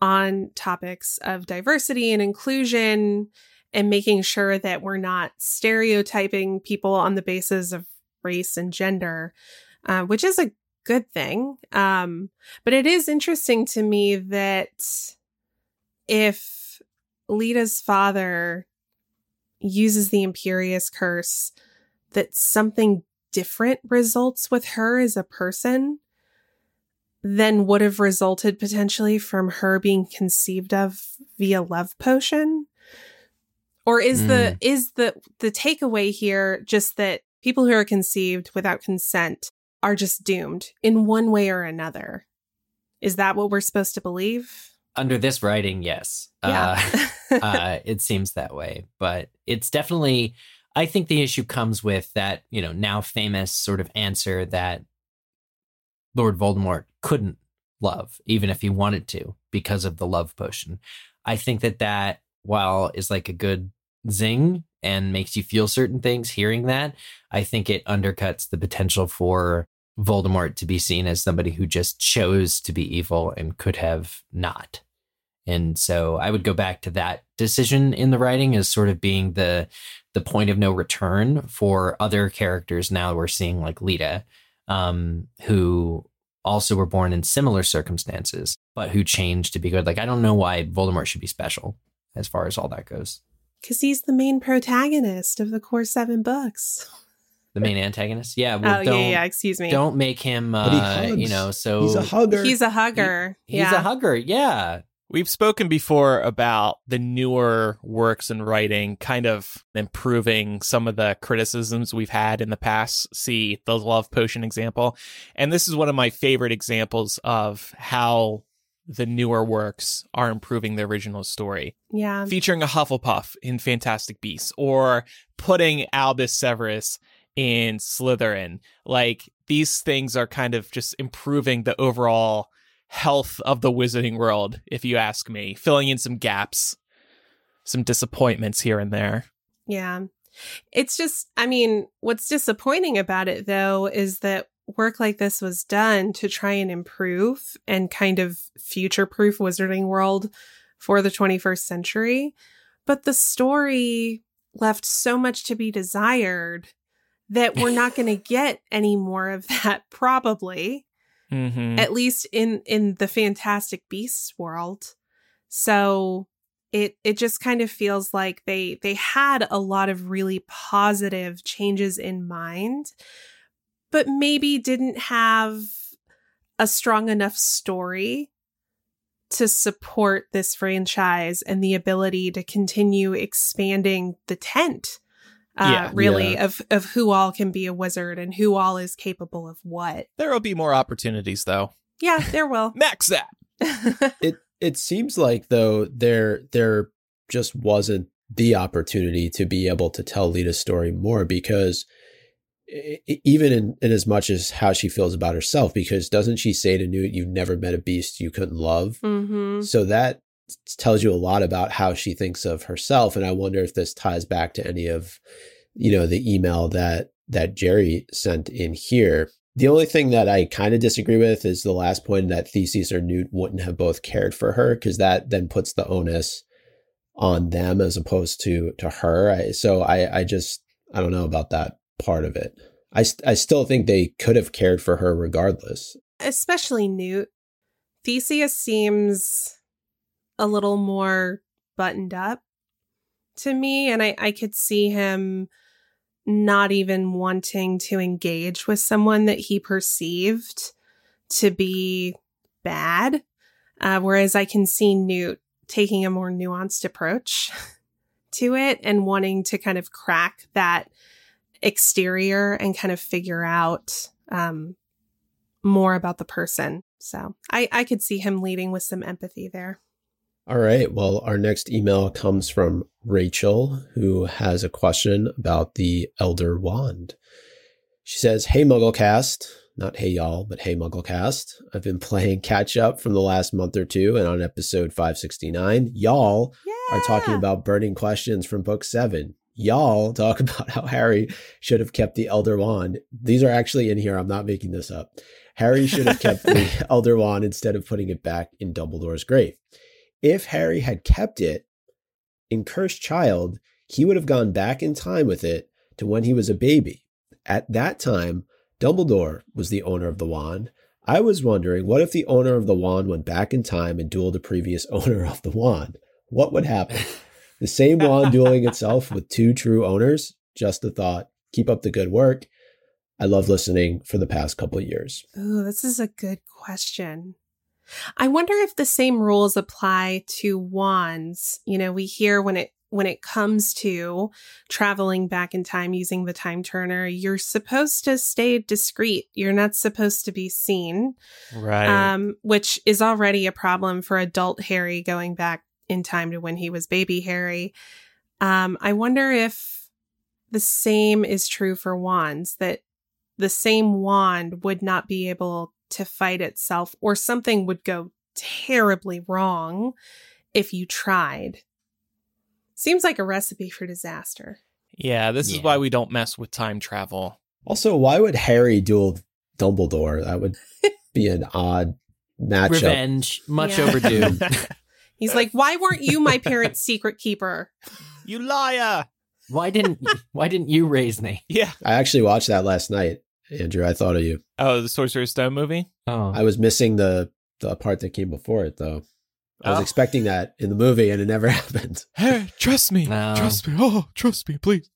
on topics of diversity and inclusion, and making sure that we're not stereotyping people on the basis of race and gender, which is a good thing. But it is interesting to me that if Lita's father uses the Imperious Curse, that something different results with her as a person than would have resulted potentially from her being conceived of via love potion? Or is the takeaway here just that people who are conceived without consent are just doomed in one way or another? Is that what we're supposed to believe? Under this writing, yes. Yeah. It seems that way. But it's definitely, I think the issue comes with that, you know, now famous sort of answer that Lord Voldemort couldn't love, even if he wanted to, because of the love potion. I think that while is like a good zing and makes you feel certain things, hearing that, I think it undercuts the potential for Voldemort to be seen as somebody who just chose to be evil and could have not. And so I would go back to that decision in the writing as sort of being the point of no return for other characters. Now we're seeing like Lita, who also were born in similar circumstances, but who changed to be good. Like, I don't know why Voldemort should be special as far as all that goes. Because he's the main protagonist of the core 7 books. The main antagonist? Yeah. Well, excuse me. Don't make him, so... He's a hugger. He's a hugger, yeah. We've spoken before about the newer works in writing kind of improving some of the criticisms we've had in the past. See the love potion example. And this is one of my favorite examples of how the newer works are improving the original story. Yeah. Featuring a Hufflepuff in Fantastic Beasts or putting Albus Severus in Slytherin. Like, these things are kind of just improving the overall health of the Wizarding World, if you ask me, filling in some gaps, some disappointments here and there. Yeah. It's just, I mean, what's disappointing about it, though, is that work like this was done to try and improve and kind of future-proof Wizarding World for the 21st century. But the story left so much to be desired that we're not going to get any more of that, probably, at least in the Fantastic Beasts world. So it just kind of feels like they had a lot of really positive changes in mind, but maybe didn't have a strong enough story to support this franchise and the ability to continue expanding the tent. Of who all can be a wizard and who all is capable of what. There will be more opportunities, though. Yeah, there will. Max that. It seems like, though, there just wasn't the opportunity to be able to tell Lita's story more, because even in as much as how she feels about herself, because doesn't she say to Newt, "You've never met a beast you couldn't love"? Mm-hmm. So that tells you a lot about how she thinks of herself. And I wonder if this ties back to any of, the email that Jerry sent in here. The only thing that I kind of disagree with is the last point, that Theseus or Newt wouldn't have both cared for her, because that then puts the onus on them as opposed to her. I don't know about that part of it. I still think they could have cared for her regardless. Especially Newt. Theseus seems a little more buttoned up to me. And I could see him not even wanting to engage with someone that he perceived to be bad. Whereas I can see Newt taking a more nuanced approach to it and wanting to kind of crack that exterior and kind of figure out more about the person. So I could see him leading with some empathy there. All right. Well, our next email comes from Rachel, who has a question about the Elder Wand. She says, "Hey, MuggleCast." Not hey, y'all, but hey, MuggleCast. "I've been playing catch up from the last month or two, and on episode 569, y'all are talking about burning questions from book 7. Y'all talk about how Harry should have kept the Elder Wand." These are actually in here. I'm not making this up. "Harry should have kept the Elder Wand instead of putting it back in Dumbledore's grave. If Harry had kept it in Cursed Child, he would have gone back in time with it to when he was a baby. At that time, Dumbledore was the owner of the wand. I was wondering, what if the owner of the wand went back in time and dueled the previous owner of the wand? What would happen? The same wand dueling itself with two true owners? Just a thought. Keep up the good work. I love listening for the past couple of years? Ooh, this is a good question. I wonder if the same rules apply to wands. You know, we hear when it comes to traveling back in time using the time turner, you're supposed to stay discreet. You're not supposed to be seen. Right. Which is already a problem for adult Harry going back in time to when he was baby Harry. I wonder if the same is true for wands, that the same wand would not be able to fight itself, or something would go terribly wrong if you tried. Seems like a recipe for disaster. Yeah, this is why we don't mess with time travel. Also, why would Harry duel Dumbledore? That would be an odd matchup. Revenge, much overdue. He's like, why weren't you my parents' secret keeper? You liar! Why didn't you raise me? Yeah. I actually watched that last night, Andrew. I thought of you. Oh, the Sorcerer's Stone movie? Oh. I was missing the part that came before it, though. I was expecting that in the movie, and it never happened. Hey, trust me. No. Trust me. Oh, trust me, please.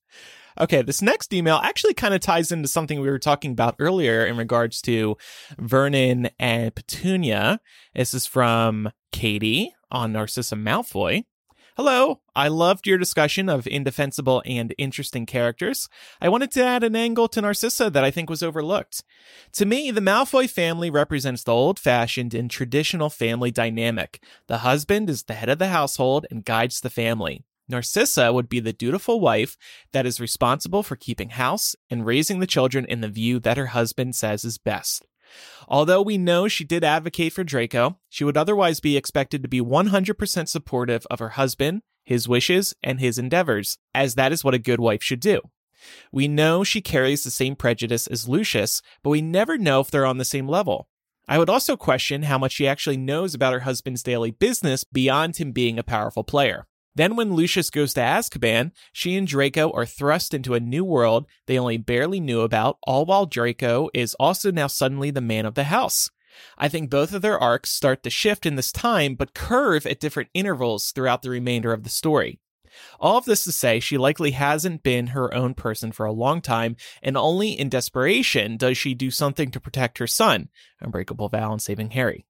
Okay, this next email actually kind of ties into something we were talking about earlier in regards to Vernon and Petunia. This is from Katie on Narcissa Malfoy. Hello, I loved your discussion of indefensible and interesting characters. I wanted to add an angle to Narcissa that I think was overlooked. To me, the Malfoy family represents the old-fashioned and traditional family dynamic. The husband is the head of the household and guides the family. Narcissa would be the dutiful wife that is responsible for keeping house and raising the children in the view that her husband says is best. Although we know she did advocate for Draco, she would otherwise be expected to be 100% supportive of her husband, his wishes, and his endeavors, as that is what a good wife should do. We know she carries the same prejudice as Lucius, but we never know if they're on the same level. I would also question how much she actually knows about her husband's daily business beyond him being a powerful player. Then when Lucius goes to Azkaban, she and Draco are thrust into a new world they only barely knew about, all while Draco is also now suddenly the man of the house. I think both of their arcs start to shift in this time, but curve at different intervals throughout the remainder of the story. All of this to say, she likely hasn't been her own person for a long time, and only in desperation does she do something to protect her son, Unbreakable Vow and Saving Harry.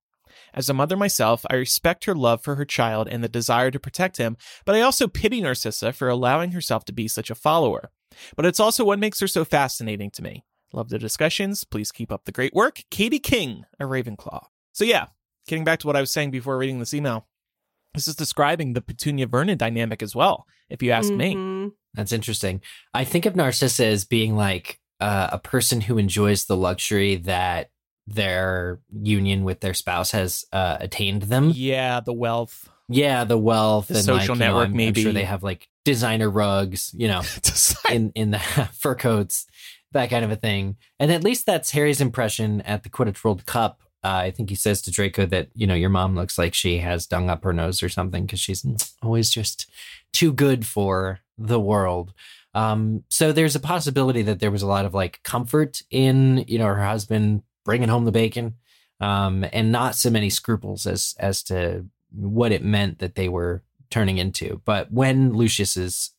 As a mother myself, I respect her love for her child and the desire to protect him, but I also pity Narcissa for allowing herself to be such a follower. But it's also what makes her so fascinating to me. Love the discussions. Please keep up the great work. Katie King, a Ravenclaw. So yeah, getting back to what I was saying before reading this email, this is describing the Petunia-Vernon dynamic as well, if you ask me. That's interesting. I think of Narcissa as being like a person who enjoys the luxury that their union with their spouse has attained them. Yeah, the wealth. Yeah, the wealth. The and social like, network, you know, maybe. I'm sure they have like designer rugs, you know, in the fur coats, that kind of a thing. And at least that's Harry's impression at the Quidditch World Cup. I think he says to Draco that, you know, your mom looks like she has dung up her nose or something because she's always just too good for the world. So there's a possibility that there was a lot of like comfort in, you know, her husband bringing home the bacon, and not so many scruples as to what it meant that they were turning into. But when Lucius is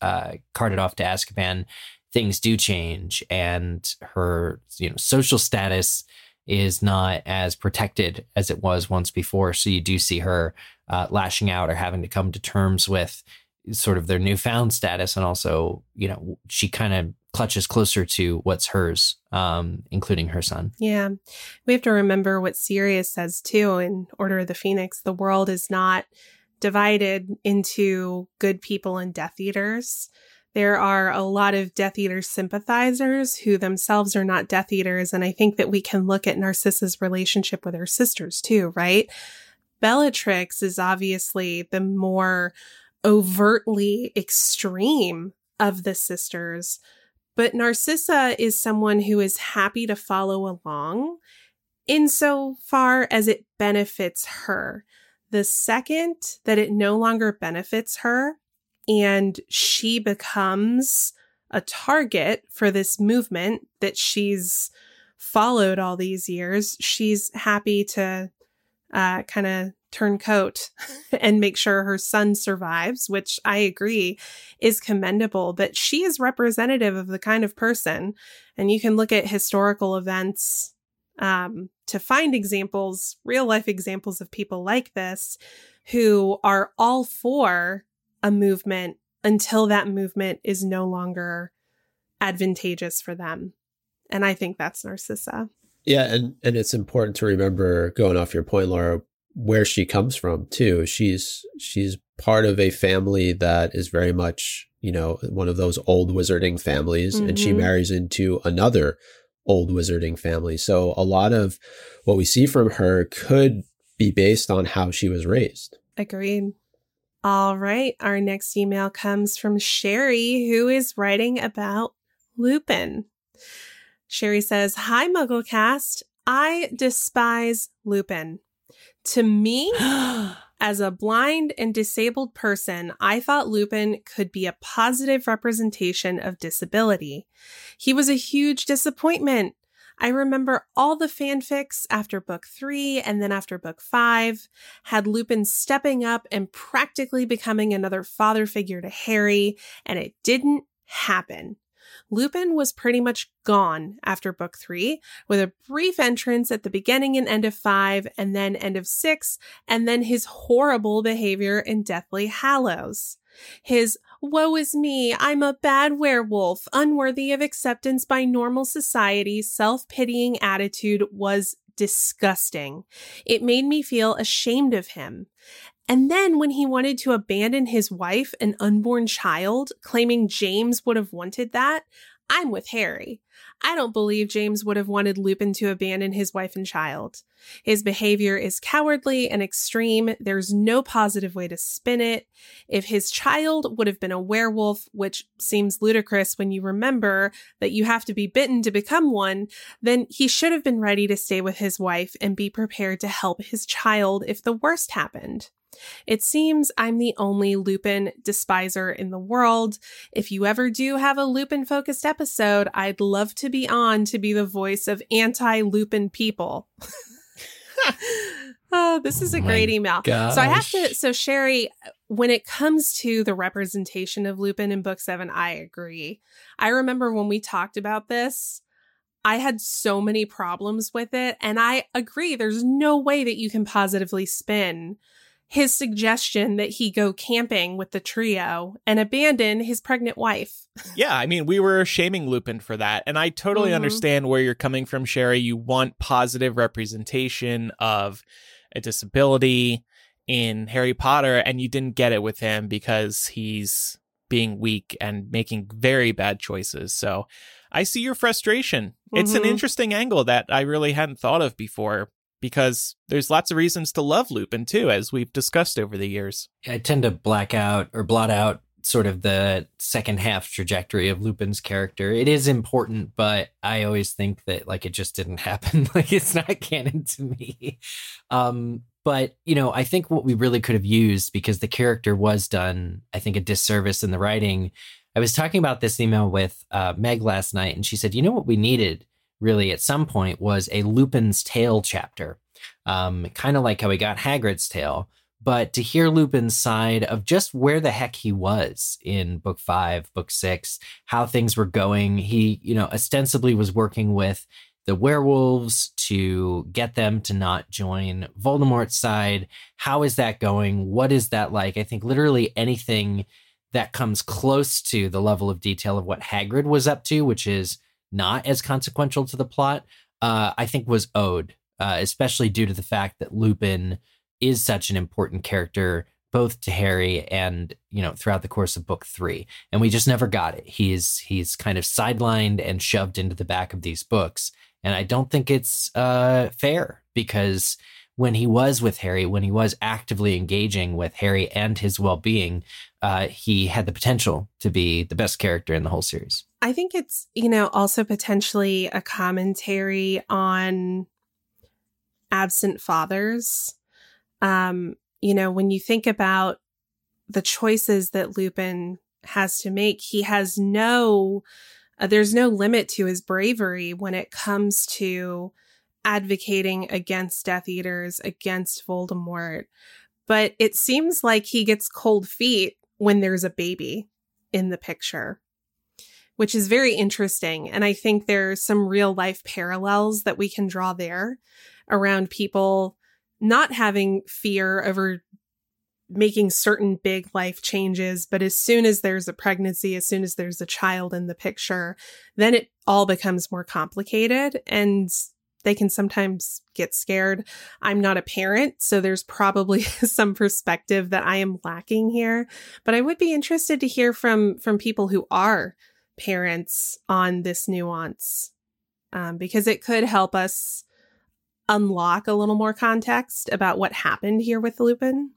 carted off to Azkaban, things do change, and her, you know, social status is not as protected as it was once before. So you do see her lashing out or having to come to terms with sort of their newfound status, and also, you know, she kind of clutches closer to what's hers, including her son. Yeah. We have to remember what Sirius says, too, in Order of the Phoenix. The world is not divided into good people and Death Eaters. There are a lot of Death Eater sympathizers who themselves are not Death Eaters. And I think that we can look at Narcissa's relationship with her sisters, too, right? Bellatrix is obviously the more overtly extreme of the sisters, but Narcissa is someone who is happy to follow along insofar as it benefits her. The second that it no longer benefits her and she becomes a target for this movement that she's followed all these years, she's happy to kind of turn coat and make sure her son survives, which I agree is commendable, but she is representative of the kind of person. And you can look at historical events to find examples, real life examples of people like this who are all for a movement until that movement is no longer advantageous for them. And I think that's Narcissa. Yeah. And it's important to remember, going off your point, Laura, where she comes from too. She's part of a family that is very much, you know, one of those old wizarding families, mm-hmm. and she marries into another old wizarding family. So a lot of what we see from her could be based on how she was raised. Agreed. All right. Our next email comes from Sherry, who is writing about Lupin. Sherry says, "Hi, MuggleCast. I despise Lupin. To me, as a blind and disabled person, I thought Lupin could be a positive representation of disability. He was a huge disappointment. I remember all the fanfics after book 3 and then after book 5 had Lupin stepping up and practically becoming another father figure to Harry, and it didn't happen. Lupin was pretty much gone after book 3, with a brief entrance at the beginning and end of 5, and then end of 6, and then his horrible behavior in Deathly Hallows. His woe is me, I'm a bad werewolf, unworthy of acceptance by normal society, self-pitying attitude was disgusting. It made me feel ashamed of him. And then when he wanted to abandon his wife and unborn child, claiming James would have wanted that, I'm with Harry. I don't believe James would have wanted Lupin to abandon his wife and child. His behavior is cowardly and extreme. There's no positive way to spin it. If his child would have been a werewolf, which seems ludicrous when you remember that you have to be bitten to become one, then he should have been ready to stay with his wife and be prepared to help his child if the worst happened. It seems I'm the only Lupin despiser in the world. If you ever do have a Lupin-focused episode, I'd love to be on to be the voice of anti-Lupin people." Oh, this is a great email. Gosh. So Sherry, when it comes to the representation of Lupin in book 7, I agree. I remember when we talked about this, I had so many problems with it. And I agree, there's no way that you can positively spin his suggestion that he go camping with the trio and abandon his pregnant wife. Yeah, I mean, we were shaming Lupin for that. And I totally understand where you're coming from, Sherry. You want positive representation of a disability in Harry Potter, and you didn't get it with him because he's being weak and making very bad choices. So I see your frustration. Mm-hmm. It's an interesting angle that I really hadn't thought of before, because there's lots of reasons to love Lupin, too, as we've discussed over the years. I tend to blot out sort of the second half trajectory of Lupin's character. It is important, but I always think that, like, it just didn't happen. Like, it's not canon to me. But, you know, I think what we really could have used, because the character was done, I think, a disservice in the writing. I was talking about this email with Meg last night, and she said, you know what we needed? Really, at some point, was a Lupin's Tale chapter, kind of like how we got Hagrid's Tale, but to hear Lupin's side of just where the heck he was in book 5, book 6, how things were going. He, you know, ostensibly was working with the werewolves to get them to not join Voldemort's side. How is that going? What is that like? I think literally anything that comes close to the level of detail of what Hagrid was up to, which is not as consequential to the plot, I think was owed, especially due to the fact that Lupin is such an important character, both to Harry and, you know, throughout the course of book 3. And we just never got it. He's kind of sidelined and shoved into the back of these books. And I don't think it's fair, because when he was with Harry, when he was actively engaging with Harry and his well-being, he had the potential to be the best character in the whole series. I think it's, you know, also potentially a commentary on absent fathers. You know, when you think about the choices that Lupin has to make, he has there's no limit to his bravery when it comes to advocating against Death Eaters, against Voldemort, but it seems like he gets cold feet when there's a baby in the picture, which is very interesting. And I think there's some real life parallels that we can draw there around people not having fear over making certain big life changes. But as soon as there's a pregnancy, as soon as there's a child in the picture, then it all becomes more complicated and they can sometimes get scared. I'm not a parent, so there's probably some perspective that I am lacking here. But I would be interested to hear from people who are parents on this nuance, because it could help us unlock a little more context about what happened here with Lupin.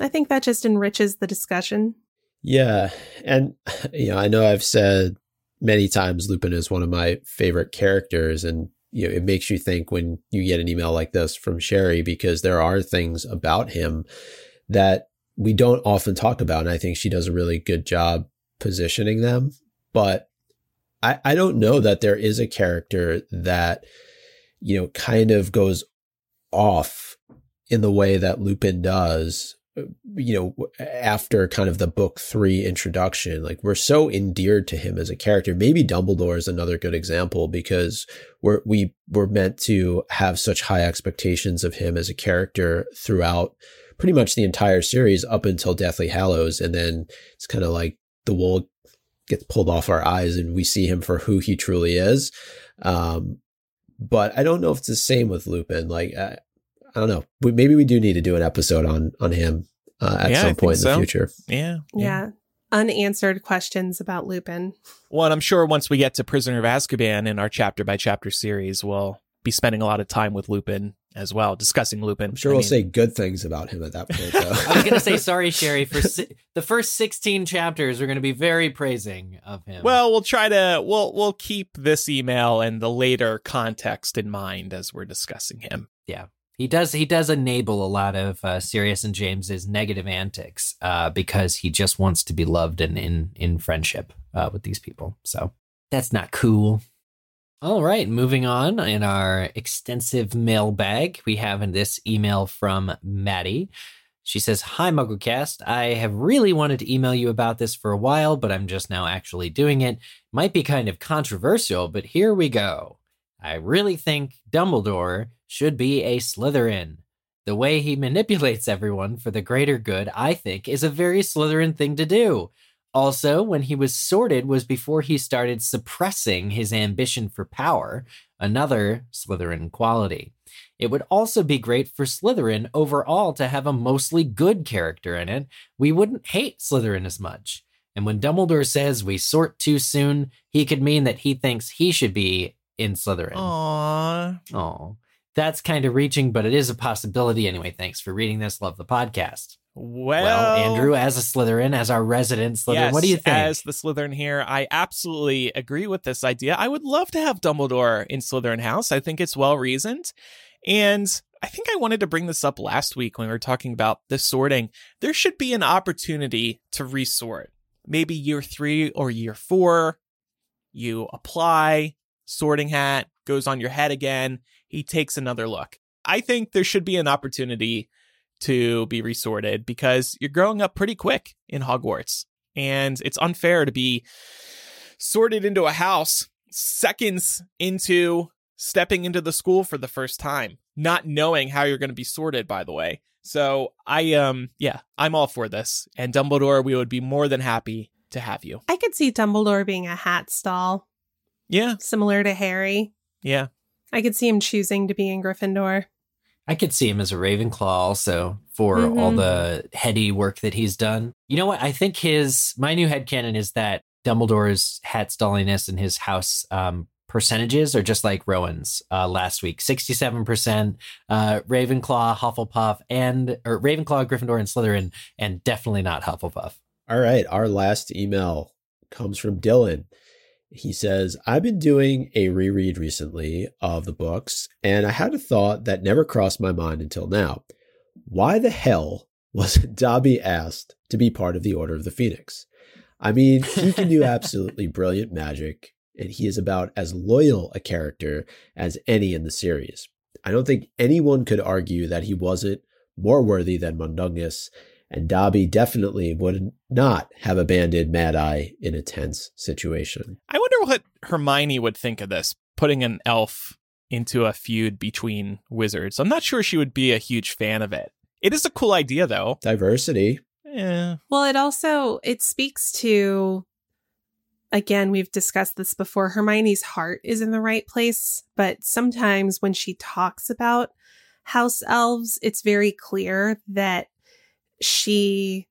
I think that just enriches the discussion. Yeah. And, you know, I know I've said many times Lupin is one of my favorite characters, and you know, it makes you think when you get an email like this from Sherry, because there are things about him that we don't often talk about. And I think she does a really good job positioning them. But I don't know that there is a character that, you know, kind of goes off in the way that Lupin does, you know, after kind of the book 3 introduction. Like, we're so endeared to him as a character. Maybe Dumbledore is another good example, because we're meant to have such high expectations of him as a character throughout pretty much the entire series up until Deathly Hallows. And then it's kind of like the wool gets pulled off our eyes and we see him for who he truly is. But I don't know if it's the same with Lupin. Like, I don't know. Maybe we do need to do an episode on him at some point in the future. Yeah. Unanswered questions about Lupin. Well, and I'm sure once we get to Prisoner of Azkaban in our chapter by chapter series, we'll be spending a lot of time with Lupin as well, discussing Lupin. I'm sure we'll say good things about him at that point, though. I was going to say, sorry, Sherry, for the first 16 chapters are going to be very praising of him. Well, we'll try to, we'll keep this email and the later context in mind as we're discussing him. Yeah. He does enable a lot of Sirius and James's negative antics because he just wants to be loved and in friendship with these people. So that's not cool. All right, moving on in our extensive mailbag, we have in this email from Maddie. She says, "Hi, MuggleCast. I have really wanted to email you about this for a while, but I'm just now actually doing it. Might be kind of controversial, but here we go. I really think Dumbledore should be a Slytherin. The way he manipulates everyone for the greater good, I think, is a very Slytherin thing to do. Also, when he was sorted was before he started suppressing his ambition for power, another Slytherin quality. It would also be great for Slytherin overall to have a mostly good character in it. We wouldn't hate Slytherin as much. And when Dumbledore says we sort too soon, he could mean that he thinks he should be in Slytherin." Aww. That's kind of reaching, but it is a possibility anyway. Thanks for reading this. Love the podcast. Well, Andrew, as a Slytherin, as our resident Slytherin, yes, what do you think? As the Slytherin here, I absolutely agree with this idea. I would love to have Dumbledore in Slytherin House. I think it's well reasoned. And I think I wanted to bring this up last week when we were talking about the sorting. There should be an opportunity to resort. Maybe year 3 or year 4, you apply, sorting hat goes on your head again. He takes another look. I think there should be an opportunity to be resorted because you're growing up pretty quick in Hogwarts. And it's unfair to be sorted into a house seconds into stepping into the school for the first time, not knowing how you're going to be sorted, by the way. So I'm all for this. And Dumbledore, we would be more than happy to have you. I could see Dumbledore being a hat stall. Yeah. Similar to Harry. Yeah. I could see him choosing to be in Gryffindor. I could see him as a Ravenclaw also for all the heady work that he's done. You know what? I think my new headcanon is that Dumbledore's hat stalliness and his house percentages are just like Rowan's last week. 67% Ravenclaw, Hufflepuff, or Ravenclaw, Gryffindor, and Slytherin, and definitely not Hufflepuff. All right. Our last email comes from Dylan. He says, "I've been doing a reread recently of the books, and I had a thought that never crossed my mind until now. Why the hell was Dobby asked to be part of the Order of the Phoenix? I mean, he can do absolutely brilliant magic, and he is about as loyal a character as any in the series. I don't think anyone could argue that he wasn't more worthy than Mundungus, and Dobby definitely would not have abandoned Mad-Eye in a tense situation. I wonder what Hermione would think of this, putting an elf into a feud between wizards. I'm not sure she would be a huge fan of it. It is a cool idea, though. Diversity. Yeah. Well, it speaks to, again, we've discussed this before, Hermione's heart is in the right place, but sometimes when she talks about house elves, it's very clear that she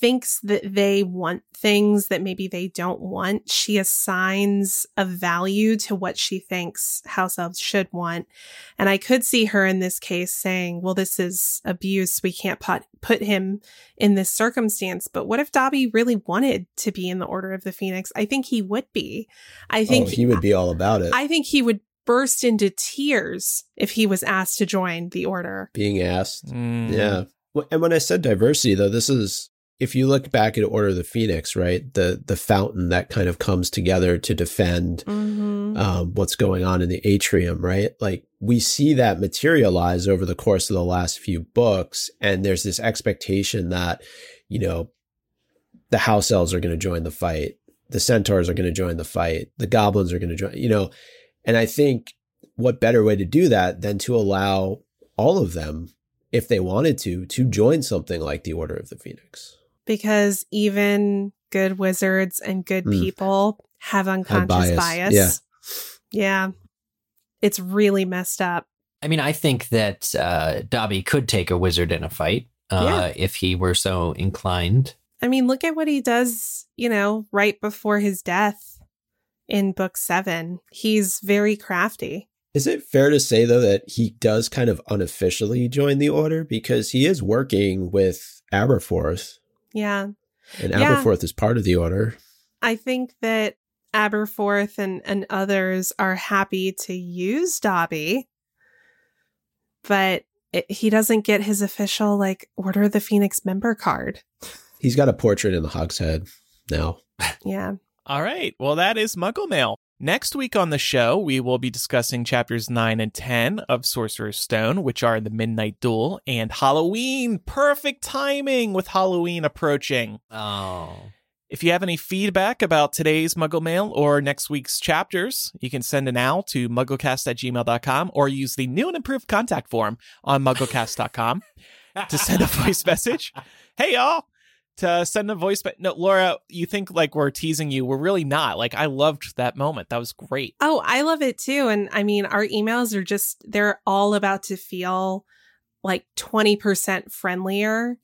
thinks that they want things that maybe they don't want. She assigns a value to what she thinks house elves should want. And I could see her in this case saying, well, this is abuse. We can't put him in this circumstance. But what if Dobby really wanted to be in the Order of the Phoenix? I think he would be. He would be all about it. I think he would burst into tears if he was asked to join the Order. Being asked. Mm. Yeah. Well, and when I said diversity, though, this is, if you look back at Order of the Phoenix, right, the fountain that kind of comes together to defend what's going on in the atrium, right? Like, we see that materialize over the course of the last few books, and there's this expectation that, you know, the house elves are going to join the fight, the centaurs are going to join the fight, the goblins are going to join, you know, and I think what better way to do that than to allow all of them, if they wanted to join something like the Order of the Phoenix. Because even good wizards and good people have unconscious bias. Yeah. It's really messed up. I mean, I think that Dobby could take a wizard in a fight if he were so inclined. I mean, look at what he does, you know, right before his death in Book 7. He's very crafty. Is it fair to say, though, that he does kind of unofficially join the Order? Because he is working with Aberforth. Yeah. And Aberforth is part of the Order. I think that Aberforth and others are happy to use Dobby, but he doesn't get his official, like, Order of the Phoenix member card. He's got a portrait in the Hogshead now. Yeah. All right. Well, that is Muggle Mail. Next week on the show, we will be discussing chapters 9 and 10 of Sorcerer's Stone, which are The Midnight Duel and Halloween. Perfect timing with Halloween approaching. Oh. If you have any feedback about today's Muggle Mail or next week's chapters, you can send an owl to mugglecast@gmail.com or use the new and improved contact form on mugglecast.com to send a voice message. Hey, y'all. To send a voice, but no, Laura, you think like we're teasing you. We're really not. Like, I loved that moment. That was great. Oh, I love it too. And I mean, our emails are just, they're all about to feel like 20% friendlier,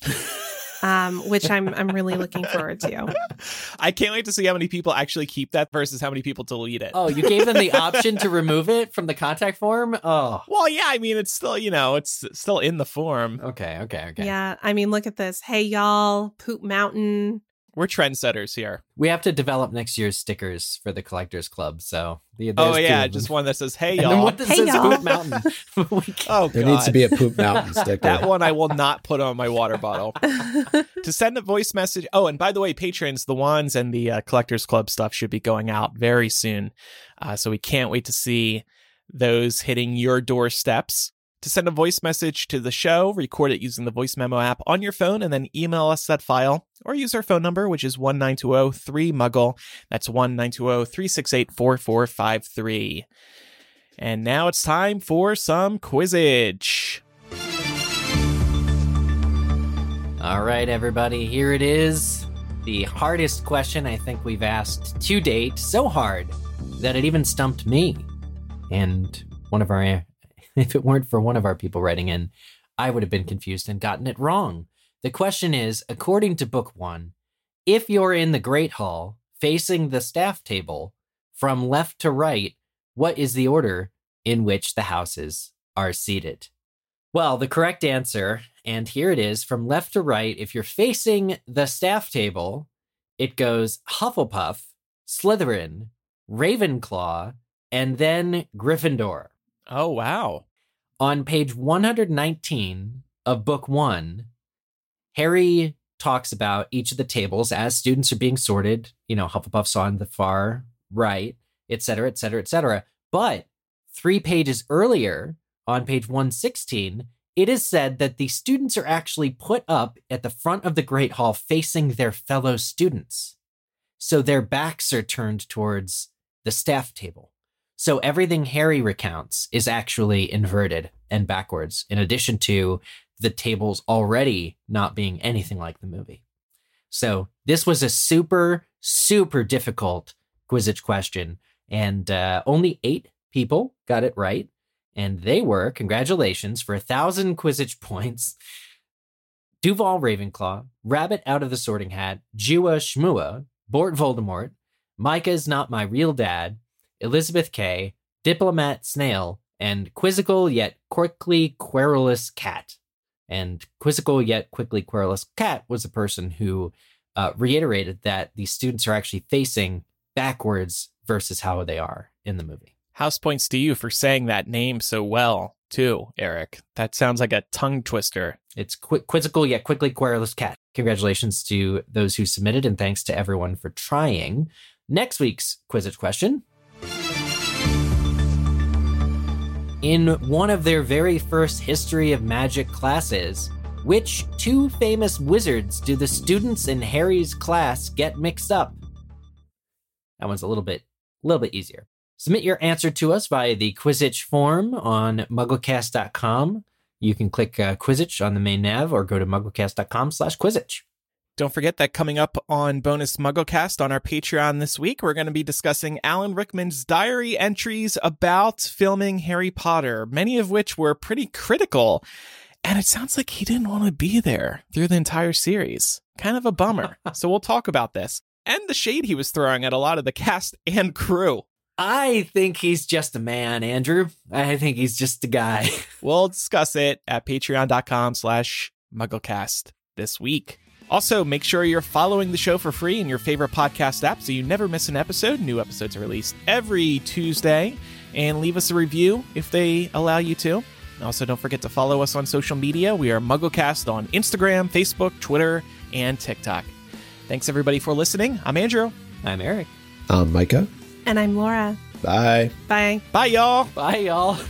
which I'm really looking forward to. I can't wait to see how many people actually keep that versus how many people delete it. Oh, you gave them the option to remove it from the contact form? Oh. Well, yeah, I mean, it's still, you know, it's still in the form. Okay. Yeah, I mean, look at this. Hey, y'all, Poop Mountain. We're trendsetters here. We have to develop next year's stickers for the Collectors Club, so... Oh, yeah, just one that says, hey, y'all. And one that says Poop Mountain. Oh, God. There needs to be a Poop Mountain sticker. That one I will not put on my water bottle. To send a voice message. Oh, and by the way, patrons, the wands and the Collectors Club stuff should be going out very soon. So we can't wait to see those hitting your doorsteps. To send a voice message to the show, record it using the voice memo app on your phone and then email us that file or use our phone number, which is 1-920-3-MUGGLE. That's 1-920-368-4453. And now it's time for some Quizzage. All right, everybody, here it is. The hardest question I think we've asked to date. So hard that it even stumped me. And one of our... If it weren't for one of our people writing in, I would have been confused and gotten it wrong. The question is, according to Book 1, if you're in the Great Hall facing the staff table from left to right, what is the order in which the houses are seated? Well, the correct answer, and here it is, from left to right, if you're facing the staff table, it goes Hufflepuff, Slytherin, Ravenclaw, and then Gryffindor. Oh, wow. On page 119 of Book 1, Harry talks about each of the tables as students are being sorted. You know, Hufflepuff's on the far right, et cetera, et cetera, et cetera. But 3 pages earlier, on page 116, it is said that the students are actually put up at the front of the Great Hall facing their fellow students. So their backs are turned towards the staff table. So everything Harry recounts is actually inverted and backwards, in addition to the tables already not being anything like the movie. So this was a super, super difficult Quidditch question, and only 8 people got it right. And they were, congratulations, for 1,000 Quidditch points, Duval Ravenclaw, Rabbit out of the Sorting Hat, Jewa Shmua, Bort Voldemort, Micah is not my real dad, Elizabeth K, Diplomat Snail, and Quizzical yet quickly querulous Cat. And Quizzical yet quickly querulous Cat was the person who reiterated that the students are actually facing backwards versus how they are in the movie. House points to you for saying that name so well, too, Eric. That sounds like a tongue twister. It's Quizzical yet quickly querulous Cat. Congratulations to those who submitted, and thanks to everyone for trying. Next week's Quidditch question. In one of their very first History of Magic classes, which two famous wizards do the students in Harry's class get mixed up? That one's a little bit easier. Submit your answer to us via the Quidditch form on MuggleCast.com. You can click Quidditch on the main nav or go to MuggleCast.com/Quidditch. Don't forget that coming up on Bonus MuggleCast on our Patreon this week, we're going to be discussing Alan Rickman's diary entries about filming Harry Potter, many of which were pretty critical. And it sounds like he didn't want to be there through the entire series. Kind of a bummer. So we'll talk about this and the shade he was throwing at a lot of the cast and crew. I think he's just a man, Andrew. I think he's just a guy. We'll discuss it at patreon.com/MuggleCast this week. Also, make sure you're following the show for free in your favorite podcast app so you never miss an episode. New episodes are released every Tuesday. And leave us a review if they allow you to. Also, don't forget to follow us on social media. We are MuggleCast on Instagram, Facebook, Twitter, and TikTok. Thanks, everybody, for listening. I'm Andrew. I'm Eric. I'm Micah. And I'm Laura. Bye. Bye. Bye, y'all. Bye, y'all.